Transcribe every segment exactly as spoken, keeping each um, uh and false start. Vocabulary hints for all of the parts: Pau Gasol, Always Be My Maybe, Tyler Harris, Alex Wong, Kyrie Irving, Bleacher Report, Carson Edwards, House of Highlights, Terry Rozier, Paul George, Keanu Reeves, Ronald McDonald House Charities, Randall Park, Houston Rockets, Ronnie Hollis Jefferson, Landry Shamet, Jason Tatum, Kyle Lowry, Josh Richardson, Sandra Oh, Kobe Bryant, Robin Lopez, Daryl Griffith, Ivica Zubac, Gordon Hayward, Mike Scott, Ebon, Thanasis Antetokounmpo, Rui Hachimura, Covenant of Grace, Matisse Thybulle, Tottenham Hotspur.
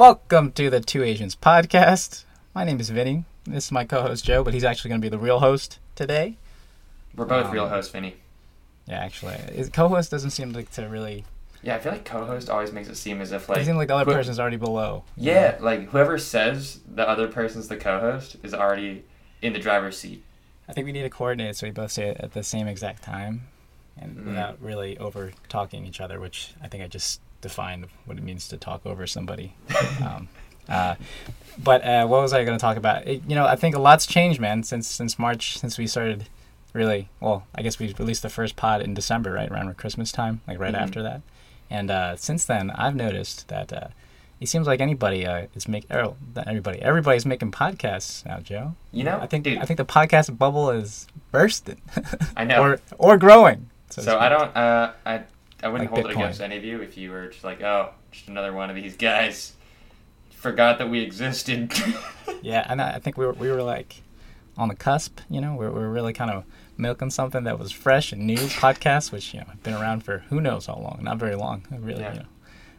Welcome to the Two Asians Podcast. My name is Vinny. This is my co-host Joe, but he's actually going to be the real host today. We're both um, real hosts, Vinny. Yeah, actually. Co-host doesn't seem like to really... Yeah, I feel like co-host always makes it seem as if like... It seems like the other who... person's already below. Yeah, know? Like whoever says the other person's the co-host is already in the driver's seat. I think we need to coordinate so we both say it at the same exact time and mm. without really over-talking each other, which I think I just... define what it means to talk over somebody. um, uh, but uh, what was I going to talk about? It, you know, I think a lot's changed, man, since since March, since we started really, well, I guess we released the first pod in December, right, around Christmas time, like right mm-hmm. after that. And uh, since then, I've noticed that uh, it seems like anybody uh, is making, er, everybody, everybody's making podcasts now, Joe. You know, I think dude. I think the podcast bubble is bursting. I know. or, or growing. So, so I don't, uh, I I wouldn't like hold Bitcoin. It against any of you if you were just like, oh, just another one of these guys. Forgot that we existed. Yeah, and I think we were, we were like on the cusp, you know? We were, we were really kind of milking something that was fresh and new podcast, which, you know, I've been around for who knows how long. Not very long, really, yeah. you know.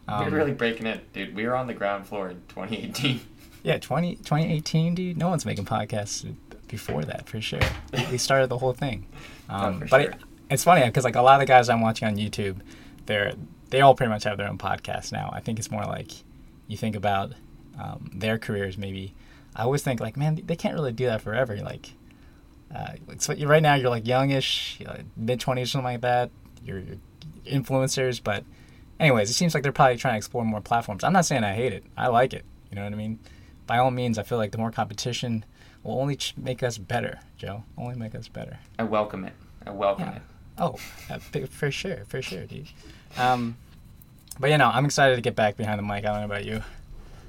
Um, we were really breaking it, dude. We were on the ground floor in twenty eighteen. Yeah, twenty, twenty eighteen, dude. No one's making podcasts before that, for sure. We started the whole thing. Um, oh, for but sure. It, It's funny because like a lot of the guys I'm watching on YouTube, they're they all pretty much have their own podcast now. I think it's more like you think about um, their careers. Maybe I always think like, man, they can't really do that forever. Like, uh, so right now you're like youngish, you know, mid twenties, something like that. You're, you're influencers, but anyways, it seems like they're probably trying to explore more platforms. I'm not saying I hate it. I like it. You know what I mean? By all means, I feel like the more competition will only make us better, Joe. Only make us better. I welcome it. I welcome yeah. it. Oh, for sure, for sure, dude. Um, but, you know, I'm excited to get back behind the mic. I don't know about you.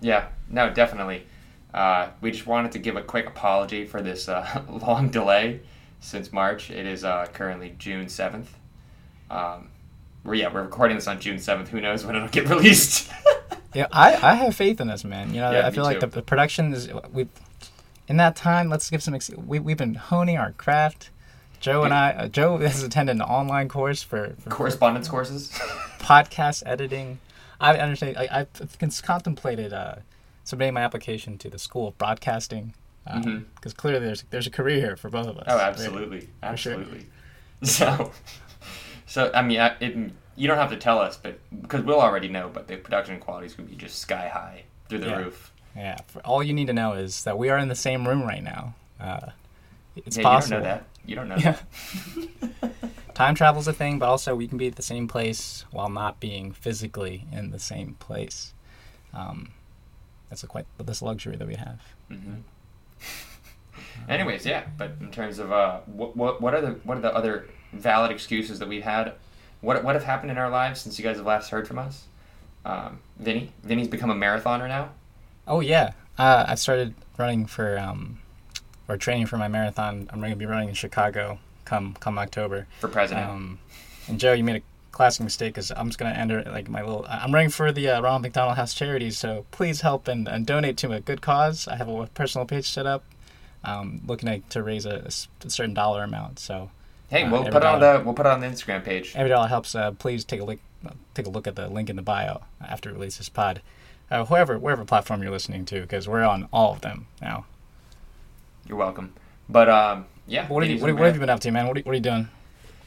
Yeah, no, definitely. Uh, we just wanted to give a quick apology for this uh, long delay since March. It is uh, currently June seventh. Um, we're, yeah, we're recording this on June seventh. Who knows when it'll get released? Yeah, I, I have faith in this, man. You know, yeah, I feel like the, the production is... We've, in that time, let's give some... Ex- we, we've been honing our craft... Joe and I, uh, Joe has attended an online course for... for Correspondence for, courses? Podcast editing. I understand. I, I've contemplated uh, submitting my application to the School of Broadcasting. Because um, mm-hmm. clearly there's there's a career here for both of us. Oh, absolutely. Right? Absolutely. Sure. So, so, I mean, I, it, you don't have to tell us, but because we'll already know, but the production qualities would be just sky high through the yeah. roof. Yeah. For, all you need to know is that we are in the same room right now. Uh, it's yeah, possible. You don't know that. You don't know yeah. that. Time travel's a thing, but also we can be at the same place while not being physically in the same place. Um, that's a quite this luxury that we have. Mm-hmm. Anyways, yeah. But in terms of uh, what what what are the what are the other valid excuses that we've had? What what have happened in our lives since you guys have last heard from us? Um, Vinny, Vinny's become a marathoner now. Oh yeah, uh, I started running for. Um, Or training for my marathon. I'm going to be running in Chicago come come October for president. Um, and Joe, you made a classic mistake because I'm just going to enter like my little. I'm running for the uh, Ronald McDonald House Charities, so please help and, and donate to a good cause. I have a personal page set up, um, looking to, to raise a, a certain dollar amount. So hey, uh, we'll put dollar, on the we'll put it on the Instagram page. Every dollar helps. Uh, please take a look take a look at the link in the bio after we release this pod, uh, whoever wherever platform you're listening to, because we're on all of them now. You're welcome. But, um, yeah. What, you, what, what have you been up to, man? What are, what are you doing?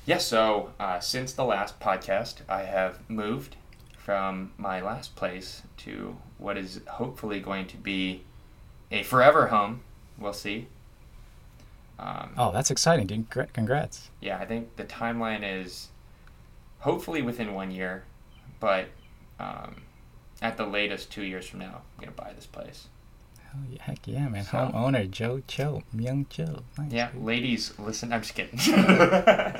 Yeah, so uh, since the last podcast, I have moved from my last place to what is hopefully going to be a forever home. We'll see. Um, oh, that's exciting, dude. Congrats. Yeah, I think the timeline is hopefully within one year, but um, at the latest two years from now, I'm going to buy this place. Oh, heck yeah, man. So, homeowner, Joe Cho, Myung Cho. Nice, yeah, dude. Ladies, listen, I'm just kidding.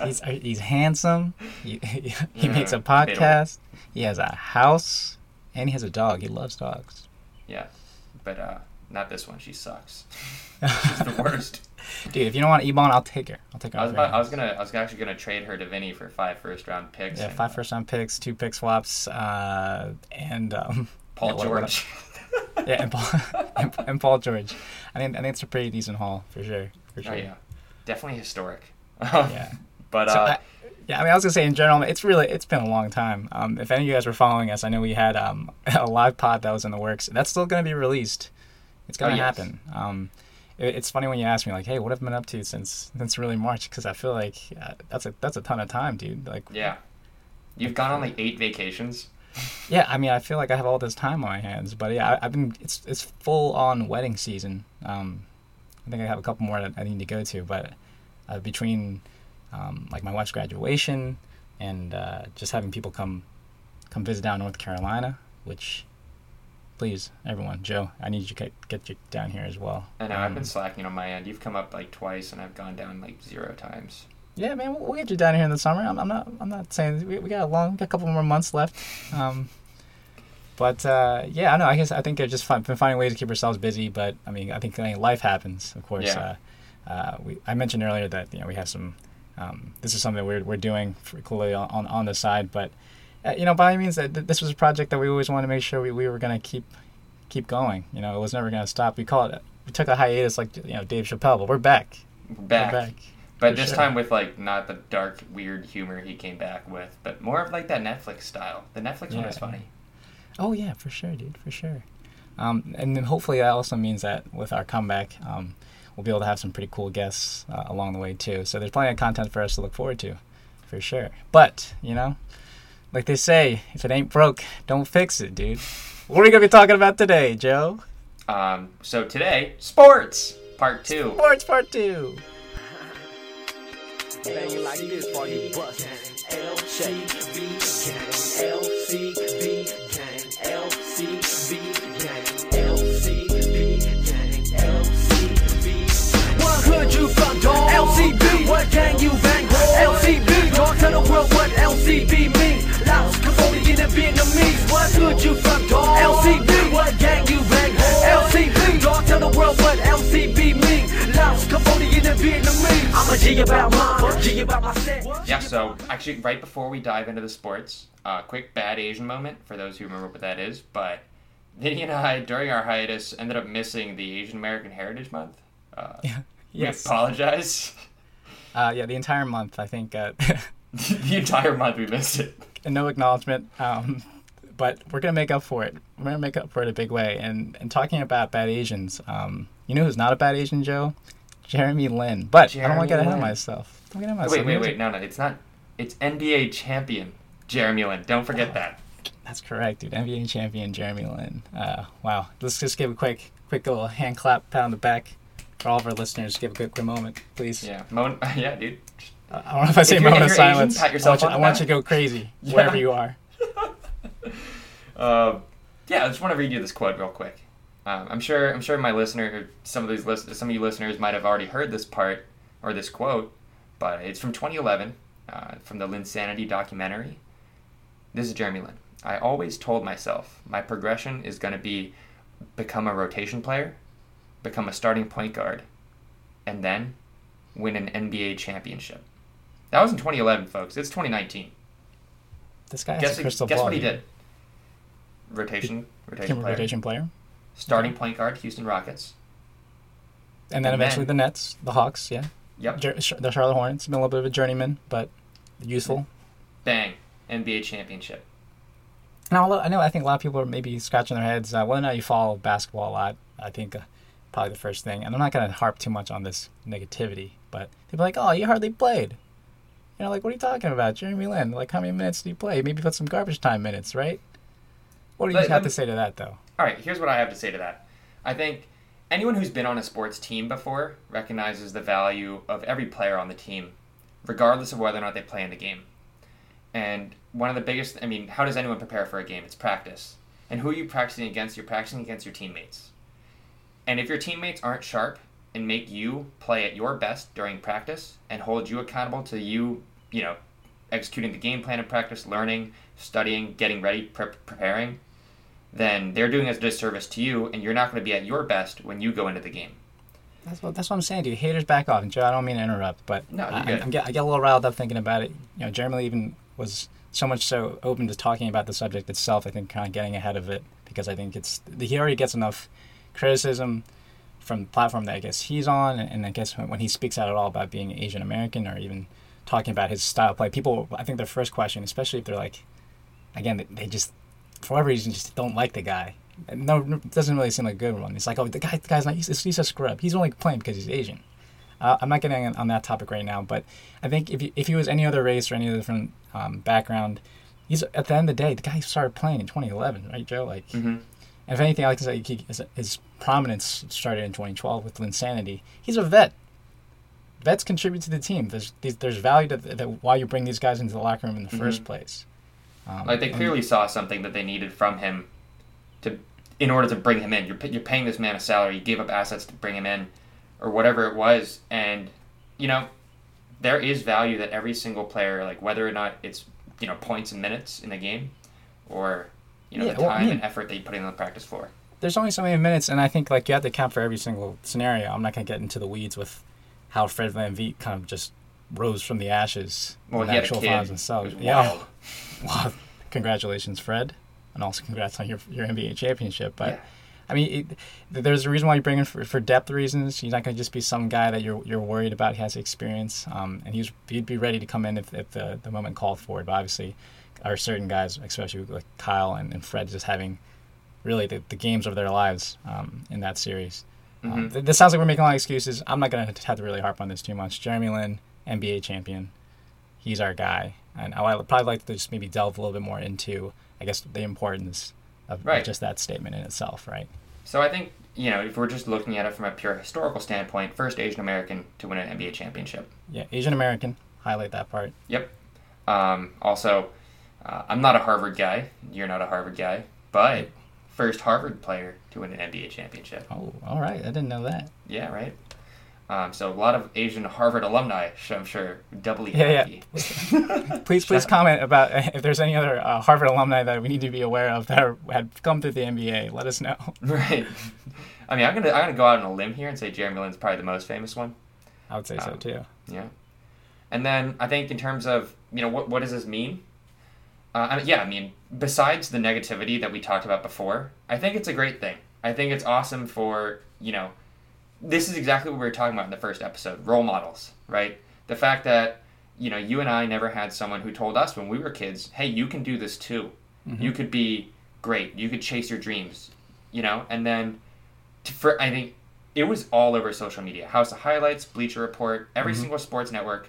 he's, he's handsome. He, he, he yeah, makes a podcast. He has a house. And he has a dog. He loves dogs. Yeah, but uh, not this one. She sucks. She's the worst. Dude, if you don't want Ebon, I'll take her. I'll take her. I was, about, I was gonna. I was actually gonna trade her to Vinny for five first-round picks. Yeah, and, five first-round picks, two pick swaps, uh, and um, Paul yeah, George. Yeah, and Paul, and, and Paul George. I mean, I think it's a pretty decent haul for sure. For sure. Oh yeah, definitely historic. Yeah, but so uh, I, Yeah, I mean, I was going to say in general, it's really, it's been a long time. Um, if any of you guys were following us, I know we had um, a live pod that was in the works. That's still going to be released. It's going to oh, yes. happen. Um, it, it's funny when you ask me, like, hey, what have I been up to since since really March? Because I feel like uh, that's a that's a ton of time, dude. Like, yeah. You've gone on like eight vacations. Yeah, I mean, I feel like I have all this time on my hands. But yeah, I, I've been, it's it's full-on wedding season. Um, I think I have a couple more that I need to go to. But uh, between... Um, like my wife's graduation and uh, just having people come come visit down North Carolina, which, please, everyone, Joe, I need you to get, get you down here as well. I know, um, I've been slacking on my end. You've come up like twice, and I've gone down like zero times. Yeah, man, we'll, we'll get you down here in the summer. I'm, I'm not I'm not saying we, we got a long, we got a couple more months left. Um, but, uh, yeah, I know, I guess I think they're just fun, been finding ways to keep ourselves busy, but, I mean, I think I mean, life happens, of course. Yeah. Uh, uh, we, I mentioned earlier that, you know, we have some... Um, this is something that we're we're doing clearly on, on the side, but uh, you know, by any means, that this was a project that we always wanted to make sure we, we were going to keep keep going. You know, it was never going to stop. We call it we took a hiatus, like you know, Dave Chappelle, but we're back. We're back. We're back. But this sure. time with like not the dark, weird humor he came back with, but more of like that Netflix style. The Netflix yeah. one was funny. Oh yeah, for sure, dude, for sure. Um, and then hopefully that also means that with our comeback. Um, We'll be able to have some pretty cool guests uh, along the way, too. So there's plenty of content for us to look forward to, for sure. But, you know, like they say, if it ain't broke, don't fix it, dude. What are we going to be talking about today, Joe? Um. So today, sports, part two. Sports, part two. Bang it like this while you bust. L C B, what gang you bang? L C B, dog, tell the world what L C B means. Laos, Cambodian, and Vietnamese. What good you from, dog? L C B, what gang you bang? L C B, dog, tell the world what L C B means. Laos, Cambodian, and Vietnamese. I'm a G about mine, G about myself. Yeah, so actually, right before we dive into the sports, a uh, quick bad Asian moment for those who remember what that is. But Vinny and I, during our hiatus, ended up missing the Asian American Heritage Month. Uh, yeah. Yes. We apologize. Uh, yeah, the entire month, I think. Uh, the entire month we missed it. And no acknowledgement. Um, but we're going to make up for it. We're going to make up for it a big way. And and talking about bad Asians, um, you know who's not a bad Asian, Joe? Jeremy Lin. But Jeremy I don't want to get ahead of myself. Don't get ahead of myself. Wait, wait, wait. No, no. It's not. It's N B A champion Jeremy Lin. Don't forget oh, that. That's correct, dude. N B A champion Jeremy Lin. Uh, wow. Let's just give a quick, quick little hand clap, pat on the back. For all of our listeners, give a quick, quick moment, please. Yeah, moment. Yeah, dude. Uh, I don't know if I say if moment of silence. Asian, pat yourself I want, you, I want you to go crazy yeah. wherever you are. uh, yeah, I just want to read you this quote real quick. Um, I'm sure. I'm sure my listener, some of these list, some of you listeners might have already heard this part or this quote, but it's from twenty eleven, uh, from the Linsanity documentary. This is Jeremy Lin. I always told myself my progression is going to be become a rotation player. Become a starting point guard, and then win an N B A championship. That was in twenty eleven, folks. It's twenty nineteen. This guy has a crystal ball. Guess what he did? Rotation, rotation player. Rotation player. Starting point guard, Houston Rockets. And then eventually the Nets, the Hawks, yeah. Yep. The Charlotte Hornets. Been a little bit of a journeyman, but useful. Bang. N B A championship. Now, I know I think a lot of people are maybe scratching their heads. Uh, whether or not you follow basketball a lot, I think... Uh, probably the first thing, and I'm not going to harp too much on this negativity, but they'd be like, oh, you hardly played. You know, like, what are you talking about? Jeremy Lin, like, how many minutes did he play? Maybe put some garbage time minutes, right? What do you but, have um, to say to that, though? All right, here's what I have to say to that. I think anyone who's been on a sports team before recognizes the value of every player on the team, regardless of whether or not they play in the game. And one of the biggest, I mean, how does anyone prepare for a game? It's practice. And who are you practicing against? You're practicing against your teammates. And if your teammates aren't sharp and make you play at your best during practice and hold you accountable to you, you know, executing the game plan in practice, learning, studying, getting ready, pre- preparing, then they're doing a disservice to you, and you're not going to be at your best when you go into the game. That's what that's what I'm saying, dude. Haters, back off. And Joe, I don't mean to interrupt, but no, I, I, I, get, I get a little riled up thinking about it. You know, Jeremy even was so much so open to talking about the subject itself. I think kind of getting ahead of it because I think it's he already gets enough criticism from the platform that I guess he's on, and I guess when he speaks out at all about being Asian American or even talking about his style of play, people, I think their first question, especially if they're like, again, they just, for whatever reason, just don't like the guy. No, it doesn't really seem like a good one. It's like, oh, the guy, the guy's not, he's, he's a scrub. He's only playing because he's Asian. Uh, I'm not getting on, on that topic right now, but I think if he, if he was any other race or any other different um, background, he's at the end of the day, the guy started playing in twenty eleven, right, Joe? Like, mm-hmm. If anything, I like to say he, his, his prominence started in twenty twelve with Linsanity. He's a vet. Vets contribute to the team. There's there's value to the, that why you bring these guys into the locker room in the mm-hmm. first place. Um, like they clearly and, saw something that they needed from him to in order to bring him in. You're you're paying this man a salary. You gave up assets to bring him in, or whatever it was. And you know there is value that every single player, like whether or not it's you know points and minutes in the game, or you know yeah, the time well, I mean, and effort that you put in on the practice floor. There's only so many minutes, and I think like you have to account for every single scenario. I'm not gonna get into the weeds with how Fred VanVleet kind of just rose from the ashes well, in the actual finals himself. Yeah. Wow. Congratulations, Fred. And also congrats on your your N B A championship. But, yeah. I mean, it, there's a reason why you bring him for, for depth reasons. He's not going to just be some guy that you're you're worried about. He has experience. Um, and he's, he'd be ready to come in if, if the, the moment called for it. But obviously, our certain guys, especially like Kyle and, and Fred, just having really the, the games of their lives um, in that series. Um, this sounds like we're making a lot of excuses. I'm not going to have to really harp on this too much. Jeremy Lin, N B A champion. He's our guy. And I would probably like to just maybe delve a little bit more into, I guess, the importance of right. just that statement in itself, right? So I think, you know, if we're just looking at it from a pure historical standpoint, first Asian American to win an N B A championship. Yeah, Asian American. Highlight that part. Yep. Um, also, uh, I'm not a Harvard guy. You're not a Harvard guy. But... first Harvard player to win an N B A championship. Oh, all right. I didn't know that. Yeah, right. Um, so a lot of Asian Harvard alumni, I'm sure, doubly yeah, happy. Yeah. please, please comment about if there's any other uh, Harvard alumni that we need to be aware of that are, had come through the N B A. Let us know. Right. I mean, I'm gonna I'm gonna go out on a limb here and say Jeremy Lin's probably the most famous one. I would say um, so too. Yeah. And then I think in terms of you know what what does this mean? Uh, I mean, yeah, I mean, besides the negativity that we talked about before, I think it's a great thing. I think it's awesome for, you know, this is exactly what we were talking about in the first episode, role models, right? The fact that, you know, you and I never had someone who told us when we were kids, hey, you can do this too. Mm-hmm. You could be great. You could chase your dreams, you know? And then, to, for I think it was all over social media. House of Highlights, Bleacher Report, every mm-hmm. single sports network.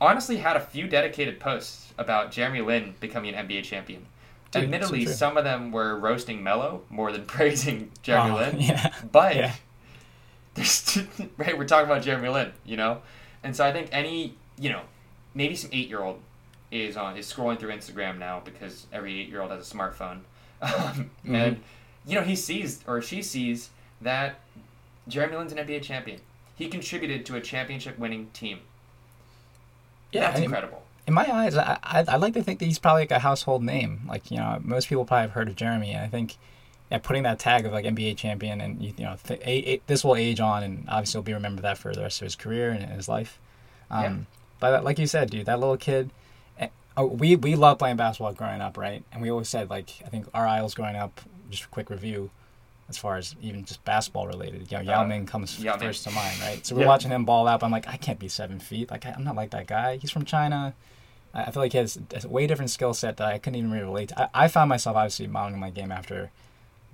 Honestly had a few dedicated posts about Jeremy Lin becoming an N B A champion. Dude, admittedly, so some of them were roasting Melo more than praising Jeremy oh, Lin. Yeah. But yeah. There's, right, we're talking about Jeremy Lin, you know? And so I think any, you know, maybe some eight-year-old is on is scrolling through Instagram now because every eight-year-old has a smartphone. Um, mm-hmm. And, you know, he sees or she sees that Jeremy Lin's an N B A champion. He contributed to a championship-winning team. Yeah, that's incredible. In my eyes, I, I I like to think that he's probably like a household name. Like, you know, most people probably have heard of Jeremy. And I think yeah, putting that tag of like N B A champion and, you, you know, th- a, a, this will age on and obviously he'll be remembered that for the rest of his career and his life. Um, yeah. But like you said, dude, that little kid, uh, we, we loved playing basketball growing up, right? And we always said, like, I think our idols growing up, just a quick review, as far as even just basketball related, you know, Yao uh, Ming comes Yao first Ming. to mind, right? So we're yeah. watching him ball out. But I'm like, I can't be seven feet. Like I, I'm not like that guy. He's from China. I, I feel like he has a way different skill set that I couldn't even really relate to. I, I found myself obviously modeling my game after,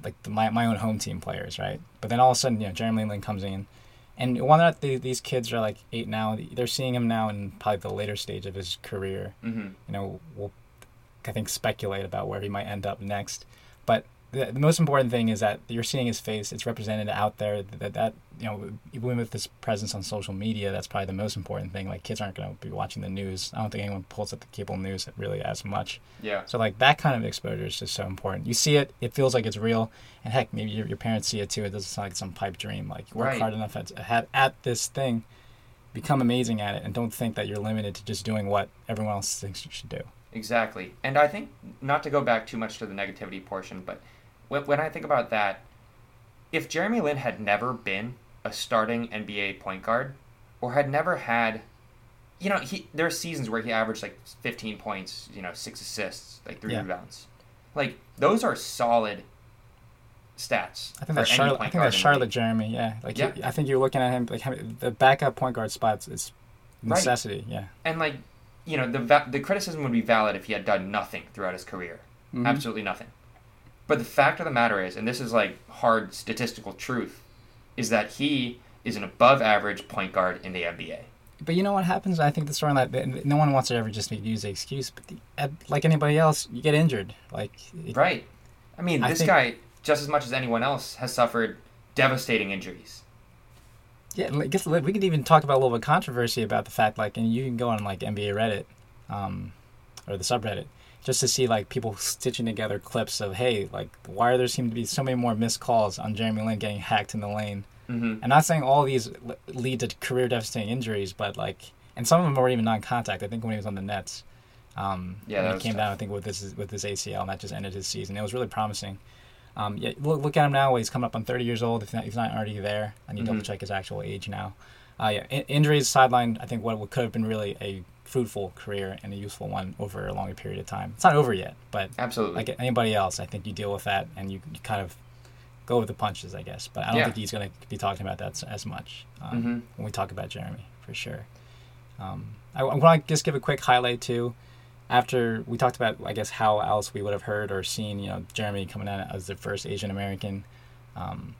like the, my my own home team players, right? But then all of a sudden, you know, Jeremy Lin comes in, and one of the, these kids are like eight now. They're seeing him now in probably the later stage of his career. Mm-hmm. You know, we'll I think speculate about where he might end up next, but. The most important thing is that you're seeing his face. It's represented out there. That that you know, even with this presence on social media, that's probably the most important thing. Like kids aren't going to be watching the news. I don't think anyone pulls up the cable news really as much. Yeah. So like that kind of exposure is just so important. You see it. It feels like it's real. And heck, maybe your, your parents see it too. It doesn't sound like some pipe dream. Like work right. hard enough at at at this thing, become amazing at it, and don't think that you're limited to just doing what everyone else thinks you should do. Exactly. And I think not to go back too much to the negativity portion, but. When I think about that, if Jeremy Lin had never been a starting N B A point guard or had never had, you know, he there are seasons where he averaged like fifteen points, you know, six assists, like three yeah. rebounds. Like, those are solid stats. I think that's Charlotte, I think that's Charlotte Jeremy, yeah. Like, yeah. He, I think you're looking at him, like, the backup point guard spots is necessity, right. yeah. And, like, you know, the va- the criticism would be valid if he had done nothing throughout his career. Mm-hmm. Absolutely nothing. But the fact of the matter is, and this is like hard statistical truth, is that he is an above average point guard in the N B A. But you know what happens? I think the story like that, no one wants to ever just use the excuse, but the, like anybody else, you get injured. Like it, Right. I mean, this I think, guy, just as much as anyone else, has suffered devastating injuries. Yeah, I guess we could even talk about a little bit of controversy about the fact, like, and you can go on, like, N B A Reddit, um, or the subreddit, just to see, like, people stitching together clips of, hey, like, why are there seem to be so many more missed calls on Jeremy Lin getting hacked in the lane? Mm-hmm. And not saying all these lead to career-devastating injuries, but, like, and some of them were even non-contact, I think, when he was on the Nets. Um, yeah, that he came tough. down, I think, with this with his A C L, and that just ended his season. It was really promising. Um, yeah, look, look at him now. He's coming up on thirty years old. If not, he's not already there. I need mm-hmm. to double check his actual age now. Uh, yeah, in- injuries sidelined. I think what could have been really a fruitful career and a useful one over a longer period of time. It's not over yet, but absolutely, like anybody else, I think you deal with that and you, you kind of go with the punches, I guess. But I don't yeah. think he's going to be talking about that as much um, mm-hmm. when we talk about Jeremy for sure. Um, I, I want to just give a quick highlight too. After we talked about, I guess, how else we would have heard or seen, you know, Jeremy coming in as the first Asian American um,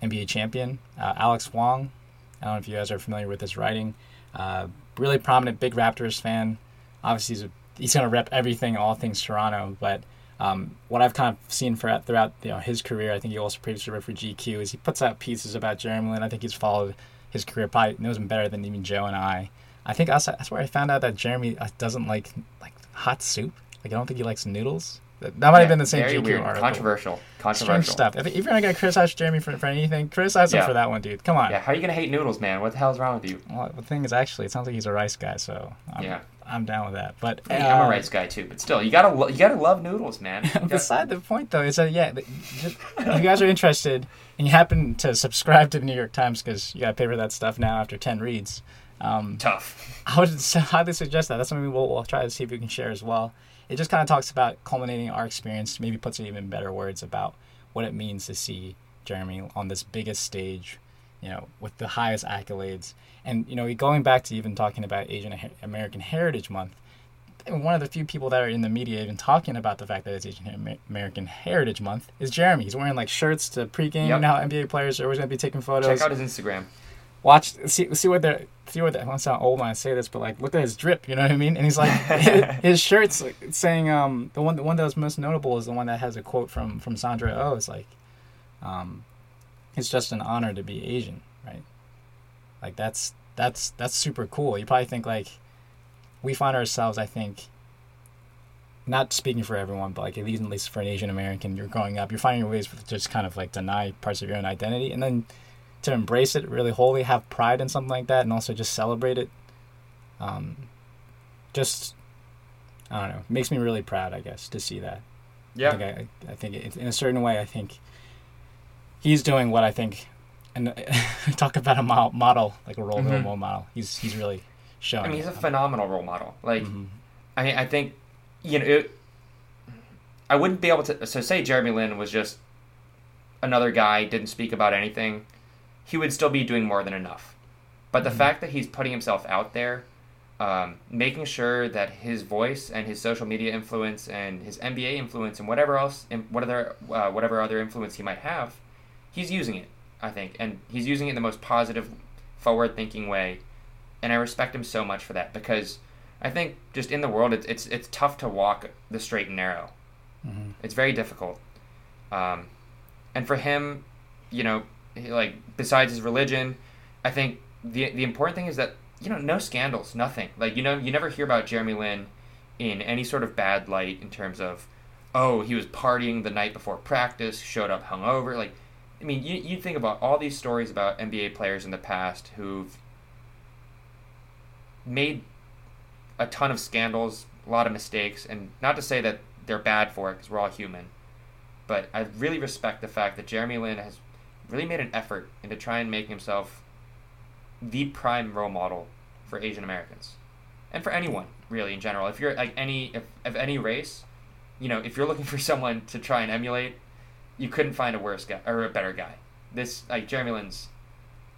N B A champion. Uh, Alex Wong, I don't know if you guys are familiar with his writing. Uh, really prominent, big Raptors fan. Obviously, he's, he's going to rep everything, all things Toronto. But um, what I've kind of seen for, throughout you know, his career, I think he also previously wrote for G Q, is he puts out pieces about Jeremy Lin. I think he's followed his career, probably knows him better than even Joe and I. I think also, that's where I found out that Jeremy doesn't like like hot soup. Like, I don't think he likes noodles. That, that might yeah, have been the same G Q weird. article. Controversial. Controversial. Strange stuff. If, if you're not going to criticize Jeremy for, for anything, criticize yeah. him for that one, dude. Come on. Yeah, how are you going to hate noodles, man? What the hell's wrong with you? Well, the thing is, actually, it sounds like he's a rice guy, so I'm, yeah. I'm down with that. But uh, yeah, I'm a rice guy, too. But still, you gotta lo- you gotta love noodles, man. Gotta... Beside the point, though, is that, yeah, just, if you guys are interested and you happen to subscribe to the New York Times because you got to pay for that stuff now after ten reads, Um, Tough. I would highly suggest that. That's something we'll, we'll try to see if we can share as well. It just kind of talks about culminating our experience, maybe puts it even better words about what it means to see Jeremy on this biggest stage, you know, with the highest accolades. And, you know, going back to even talking about Asian American Heritage Month, one of the few people that are in the media even talking about the fact that it's Asian American Heritage Month is Jeremy. He's wearing, like, shirts to pregame. Yep. Now N B A players are always going to be taking photos. Check out his Instagram. Watch, see, see what they're, see what. I don't sound old when I say this, but like, look at his drip. You know what I mean? And he's like, his, his shirt's like saying, um, the one, the one that was most notable is the one that has a quote from from Sandra Oh. It's like, um, it's just an honor to be Asian, right? Like that's that's that's super cool. You probably think like, we find ourselves, I think, not speaking for everyone, but like at least at least for an Asian American, you're growing up, you're finding ways to just kind of like deny parts of your own identity, and then to embrace it really wholly, have pride in something like that, and also just celebrate it. Um, just, I don't know, makes me really proud, I guess, to see that. Yeah. I think, I, I think it, in a certain way, I think he's doing what I think, and talk about a model, model like a role mm-hmm. role model. He's he's really showing. I mean, he's a phenomenal role model. Like, mm-hmm. I mean, I think, you know, it, I wouldn't be able to, so say Jeremy Lin was just another guy, didn't speak about anything, he would still be doing more than enough. But the mm-hmm. fact that he's putting himself out there, um, making sure that his voice and his social media influence and his N B A influence and whatever else, and whatever, uh, whatever other influence he might have, he's using it, I think. And he's using it in the most positive, forward-thinking way. And I respect him so much for that, because I think just in the world, it's it's, it's tough to walk the straight and narrow. Mm-hmm. It's very difficult. Um, and for him, you know, like, besides his religion, I think the the important thing is that, you know, no scandals, nothing. Like, you know, you never hear about Jeremy Lin in any sort of bad light in terms of, oh, he was partying the night before practice, showed up hungover. Like, I mean, you you think about all these stories about N B A players in the past who've made a ton of scandals, a lot of mistakes, and not to say that they're bad for it, because we're all human, but I really respect the fact that Jeremy Lin has really made an effort into trying and make himself the prime role model for Asian Americans, and for anyone really in general. If you're like any if of any race, you know, if you're looking for someone to try and emulate, you couldn't find a worse guy or a better guy. This like Jeremy Lin's,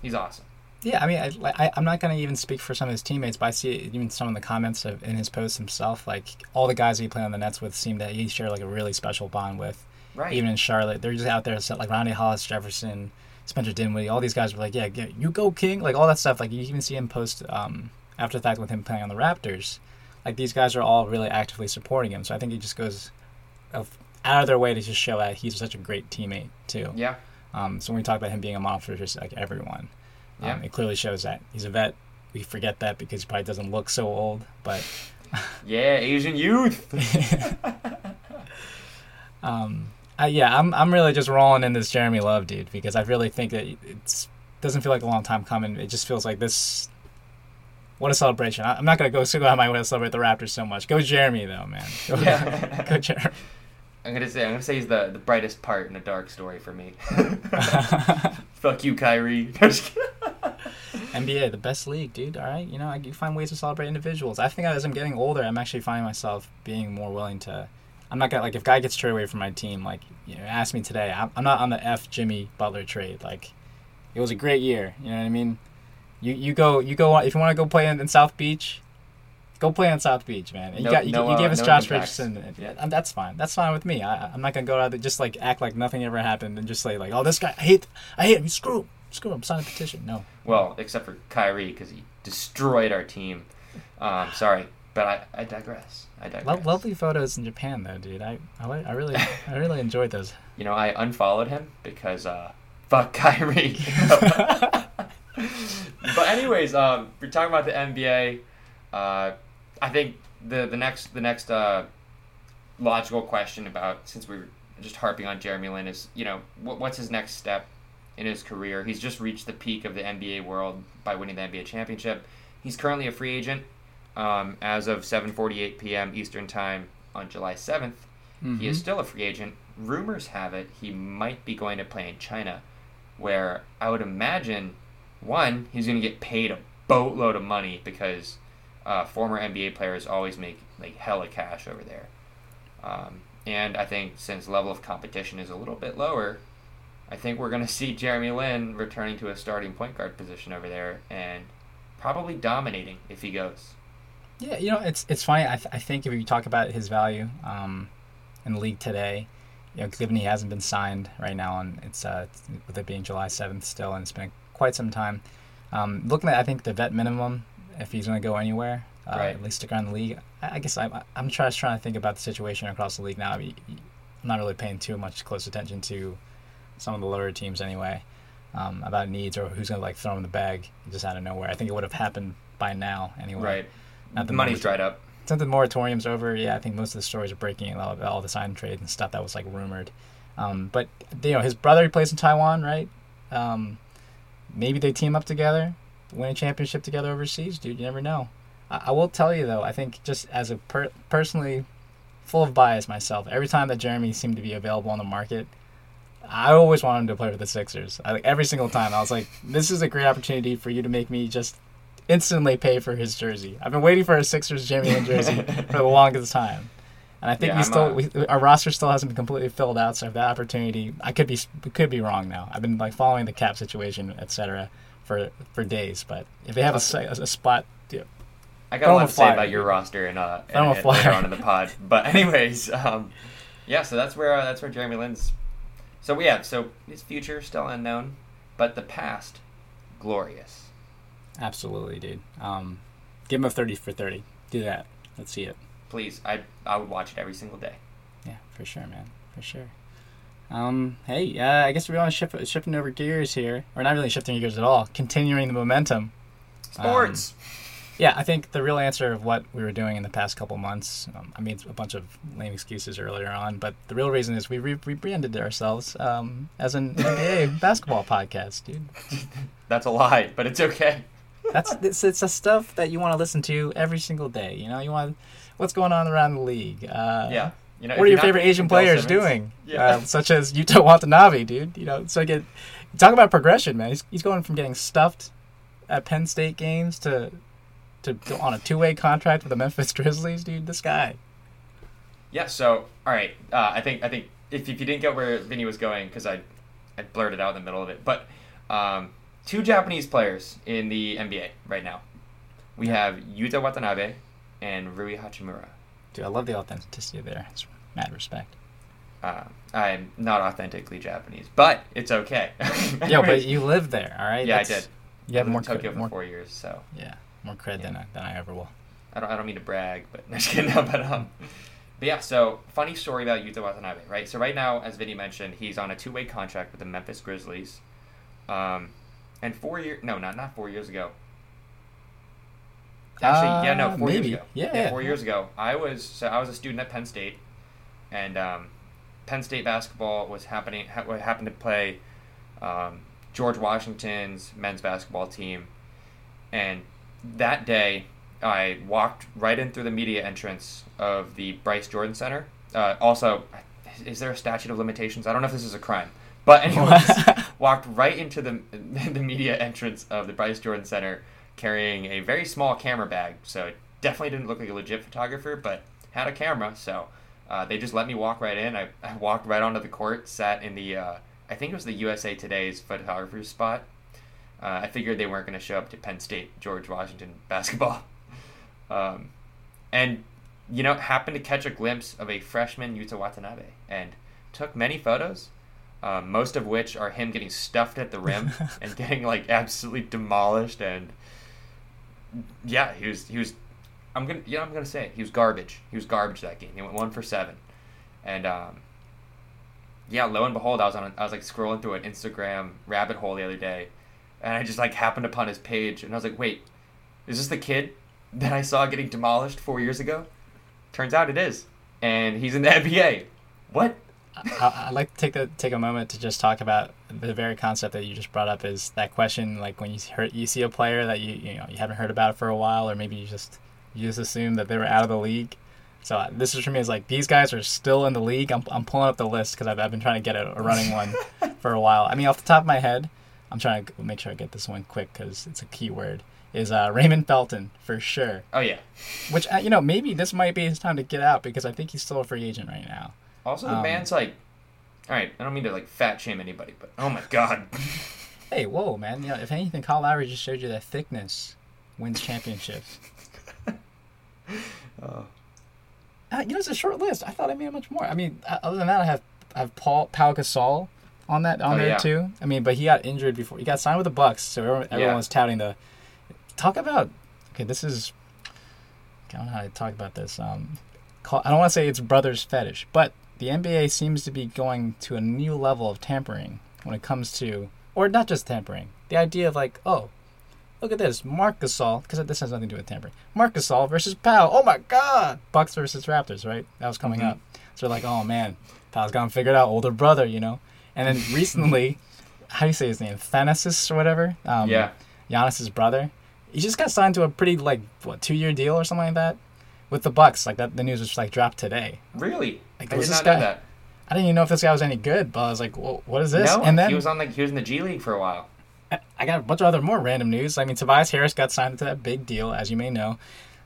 he's awesome. Yeah, I mean, I, I, I'm not going to even speak for some of his teammates, but I see even some of the comments of, in his post himself, like, all the guys he played on the Nets with seem that he shared, like, a really special bond with. Right. Even in Charlotte, they're just out there, like, Ronnie Hollis Jefferson, Spencer Dinwiddie, all these guys were like, yeah, yeah, you go, King, like, all that stuff. Like, you even see him post um, after the fact with him playing on the Raptors. Like, these guys are all really actively supporting him, so I think he just goes out of their way to just show that he's such a great teammate, too. Yeah. Um, so when we talk about him being a model for just, like, everyone... Yeah. Um, it clearly shows that he's a vet. We forget that because he probably doesn't look so old, but yeah, Asian youth. um, I, yeah, I'm I'm really just rolling in this Jeremy Love dude because I really think that it doesn't feel like a long time coming. It just feels like this. What a celebration! I, I'm not gonna go so out of my way to celebrate the Raptors so much. Go Jeremy though, man. Go, yeah. Go Jeremy. I'm gonna say I'm gonna say he's the, the brightest part in a dark story for me. Fuck you, Kyrie. N B A, the best league, dude. All right, you know, I, you find ways to celebrate individuals. I think as I'm getting older, I'm actually finding myself being more willing to. I'm not gonna like if guy gets traded away from my team. Like, you know, ask me today. I'm, I'm not on the F Jimmy Butler trade. Like, it was a great year. You know what I mean? You you go you go if you want to go play in, in South Beach. Go play on South Beach, man. You, no, got, you, no, you gave uh, us no Josh impacts. Richardson. Yeah, that's fine. That's fine with me. I, I'm not gonna go out there just like act like nothing ever happened and just say like, oh, this guy, I hate, I hate him. Screw him. Screw him. Sign a petition. No. Well, except for Kyrie because he destroyed our team. Um, sorry, but I, I digress. I digress. Lo- lovely photos in Japan though, dude. I, I, I really, I really enjoyed those. You know, I unfollowed him because uh, fuck Kyrie. But anyways, um, we're talking about the N B A. Uh, I think the the next the next uh, logical question about, since we were just harping on Jeremy Lin, is, you know, what, what's his next step in his career? He's just reached the peak of the N B A world by winning the N B A championship. He's currently a free agent um, as of seven forty-eight p.m. Eastern Time on July seventh. Mm-hmm. He is still a free agent. Rumors have it he might be going to play in China, where I would imagine, one, he's going to get paid a boatload of money because... Uh, former N B A players always make like hella cash over there, um, and I think since level of competition is a little bit lower, I think we're going to see Jeremy Lin returning to a starting point guard position over there and probably dominating if he goes. Yeah, you know, it's it's funny. I th- I think if you talk about his value um, in the league today, you know, given he hasn't been signed right now, and it's uh, with it being July seventh still, and it's been quite some time. Um, looking at I think the vet minimum. If he's going to go anywhere, uh, right. At least stick around the league. I, I guess I'm I'm just trying to think about the situation across the league now. I mean, I'm not really paying too much close attention to some of the lower teams anyway um, about needs or who's going to like throw in the bag just out of nowhere. I think it would have happened by now anyway. Right. Not the money's dried up. Since the moratorium's over, yeah, I think most of the stories are breaking about all the sign trades and stuff that was like rumored. Um, but you know, his brother he plays in Taiwan, right? Um, maybe they team up together. Win a championship together overseas, dude. You never know. I, I will tell you though. I think just as a per- personally, full of bias myself. Every time that Jeremy seemed to be available on the market, I always wanted him to play for the Sixers. I, like every single time, I was like, "This is a great opportunity for you to make me just instantly pay for his jersey." I've been waiting for a Sixers Jeremy Lin jersey for the longest time, and I think yeah, we still we, our roster still hasn't been completely filled out. So if that opportunity, I could be could be wrong now. I've been like following the cap situation, et cetera. For for days, but if they have a, a, a spot, yeah. I got a lot to say about your roster and uh and, and later on in the pod. But anyways, um, yeah. So that's where uh, that's where Jeremy Lin's. So we have so his future still unknown, but the past, glorious. Absolutely, dude. Um, give him a thirty for thirty. Do that. Let's see it. Please, I I would watch it every single day. Yeah, for sure, man. For sure. Um, hey, uh, I guess we're on shift, shifting over gears here. Or not really shifting gears at all. Continuing the momentum. Sports! Um, yeah, I think the real answer of what we were doing in the past couple months, um, I made a bunch of lame excuses earlier on, but the real reason is we re- rebranded ourselves um, as an N B A basketball podcast, dude. That's a lie, but it's okay. That's It's, it's the stuff that you want to listen to every single day. You know, you want what's going on around the league. Uh, yeah. You know, what are your favorite Asian players Simmons. doing? Yeah. Um, such as Yuta Watanabe, dude. You know, so get talk about progression, man. He's he's going from getting stuffed at Penn State games to to, to on a two way contract with the Memphis Grizzlies, dude. This guy. Yeah. So, all right. Uh, I think I think if, if you didn't get where Vinny was going, because I I blurted out in the middle of it, but um, two Japanese players in the N B A right now. We have Yuta Watanabe and Rui Hachimura. Dude, I love the authenticity of it. It's mad respect. Uh, I'm not authentically Japanese, but it's okay. Yeah, but you live there, all right? Yeah, that's, I did. You have I more in Tokyo cred, for more, four years, so yeah, more cred yeah. than I, than I ever will. I don't. I don't mean to brag, but I'm just kidding. No, but um, but yeah. So funny story about Yuta Watanabe, right? So right now, as Vinny mentioned, he's on a two-way contract with the Memphis Grizzlies. Um, and four years? No, not not four years ago. Actually, uh, yeah, no, four maybe. years ago. Yeah, yeah, four years ago, I was so I was a student at Penn State, and um, Penn State basketball was happening. Ha- happened to play um, George Washington's men's basketball team, and that day I walked right in through the media entrance of the Bryce Jordan Center. Uh, also, is there a statute of limitations? I don't know if this is a crime, but anyways, walked right into the the media entrance of the Bryce Jordan Center, carrying a very small camera bag, so it definitely didn't look like a legit photographer, but had a camera, so uh, they just let me walk right in. I, I walked right onto the court, sat in the, uh, I think it was the U S A Today's photographer's spot. Uh, I figured they weren't going to show up to Penn State, George Washington basketball. Um, and, you know, happened to catch a glimpse of a freshman Yuta Watanabe, and took many photos, uh, most of which are him getting stuffed at the rim and getting, like, absolutely demolished and... Yeah, he was. He was. I'm gonna. Yeah, I'm gonna say it. He was garbage. He was garbage that game. He went one for seven, and um, yeah. Lo and behold, I was on. I was like scrolling through an Instagram rabbit hole the other day, and I just like happened upon his page, and I was like, wait, is this the kid that I saw getting demolished four years ago? Turns out it is, and he's in the N B A. What? I, I'd like to take the, take a moment to just talk about the very concept that you just brought up is that question, like when you heard, you see a player that you you know you haven't heard about for a while, or maybe you just you just assume that they were out of the league. So this is for me is like these guys are still in the league. I'm I'm pulling up the list because I've I've been trying to get a, a running one for a while. I mean, off the top of my head, I'm trying to make sure I get this one quick because it's a key word. Is uh, Raymond Felton for sure? Oh yeah, which you know maybe this might be his time to get out because I think he's still a free agent right now. Also, the um, man's like, all right, I don't mean to, like, fat shame anybody, but oh, my God. Hey, whoa, man. You know, if anything, Kyle Lowry just showed you that thickness wins championships. Oh. uh, you know, it's a short list. I thought I made much more. I mean, other than that, I have I have Paul Pau Gasol on that on oh, there, yeah. too. I mean, but he got injured before. He got signed with the Bucks, so everyone, everyone yeah. was touting the... Talk about... Okay, this is... I don't know how to talk about this. Um, call, I don't want to say it's brother's fetish, but... The N B A seems to be going to a new level of tampering when it comes to, or not just tampering, the idea of like, oh, look at this, Marc Gasol, because this has nothing to do with tampering, Marc Gasol versus Powell, oh my God, Bucks versus Raptors, right? That was coming mm-hmm. up. So like, oh man, Powell's gonna figure it out, older brother, you know? And then recently, how do you say his name, Thanasis or whatever? Um, yeah. Giannis's brother. He just got signed to a pretty, like, what, two-year deal or something like that? With the Bucks, like that, the news was like dropped today. Really? Like, I did not guy, know that. I didn't even know if this guy was any good, but I was like, well, "What is this?" No, and then he was on like he was in the G League for a while. I got a bunch of other more random news. I mean, Tobias Harris got signed to that big deal, as you may know.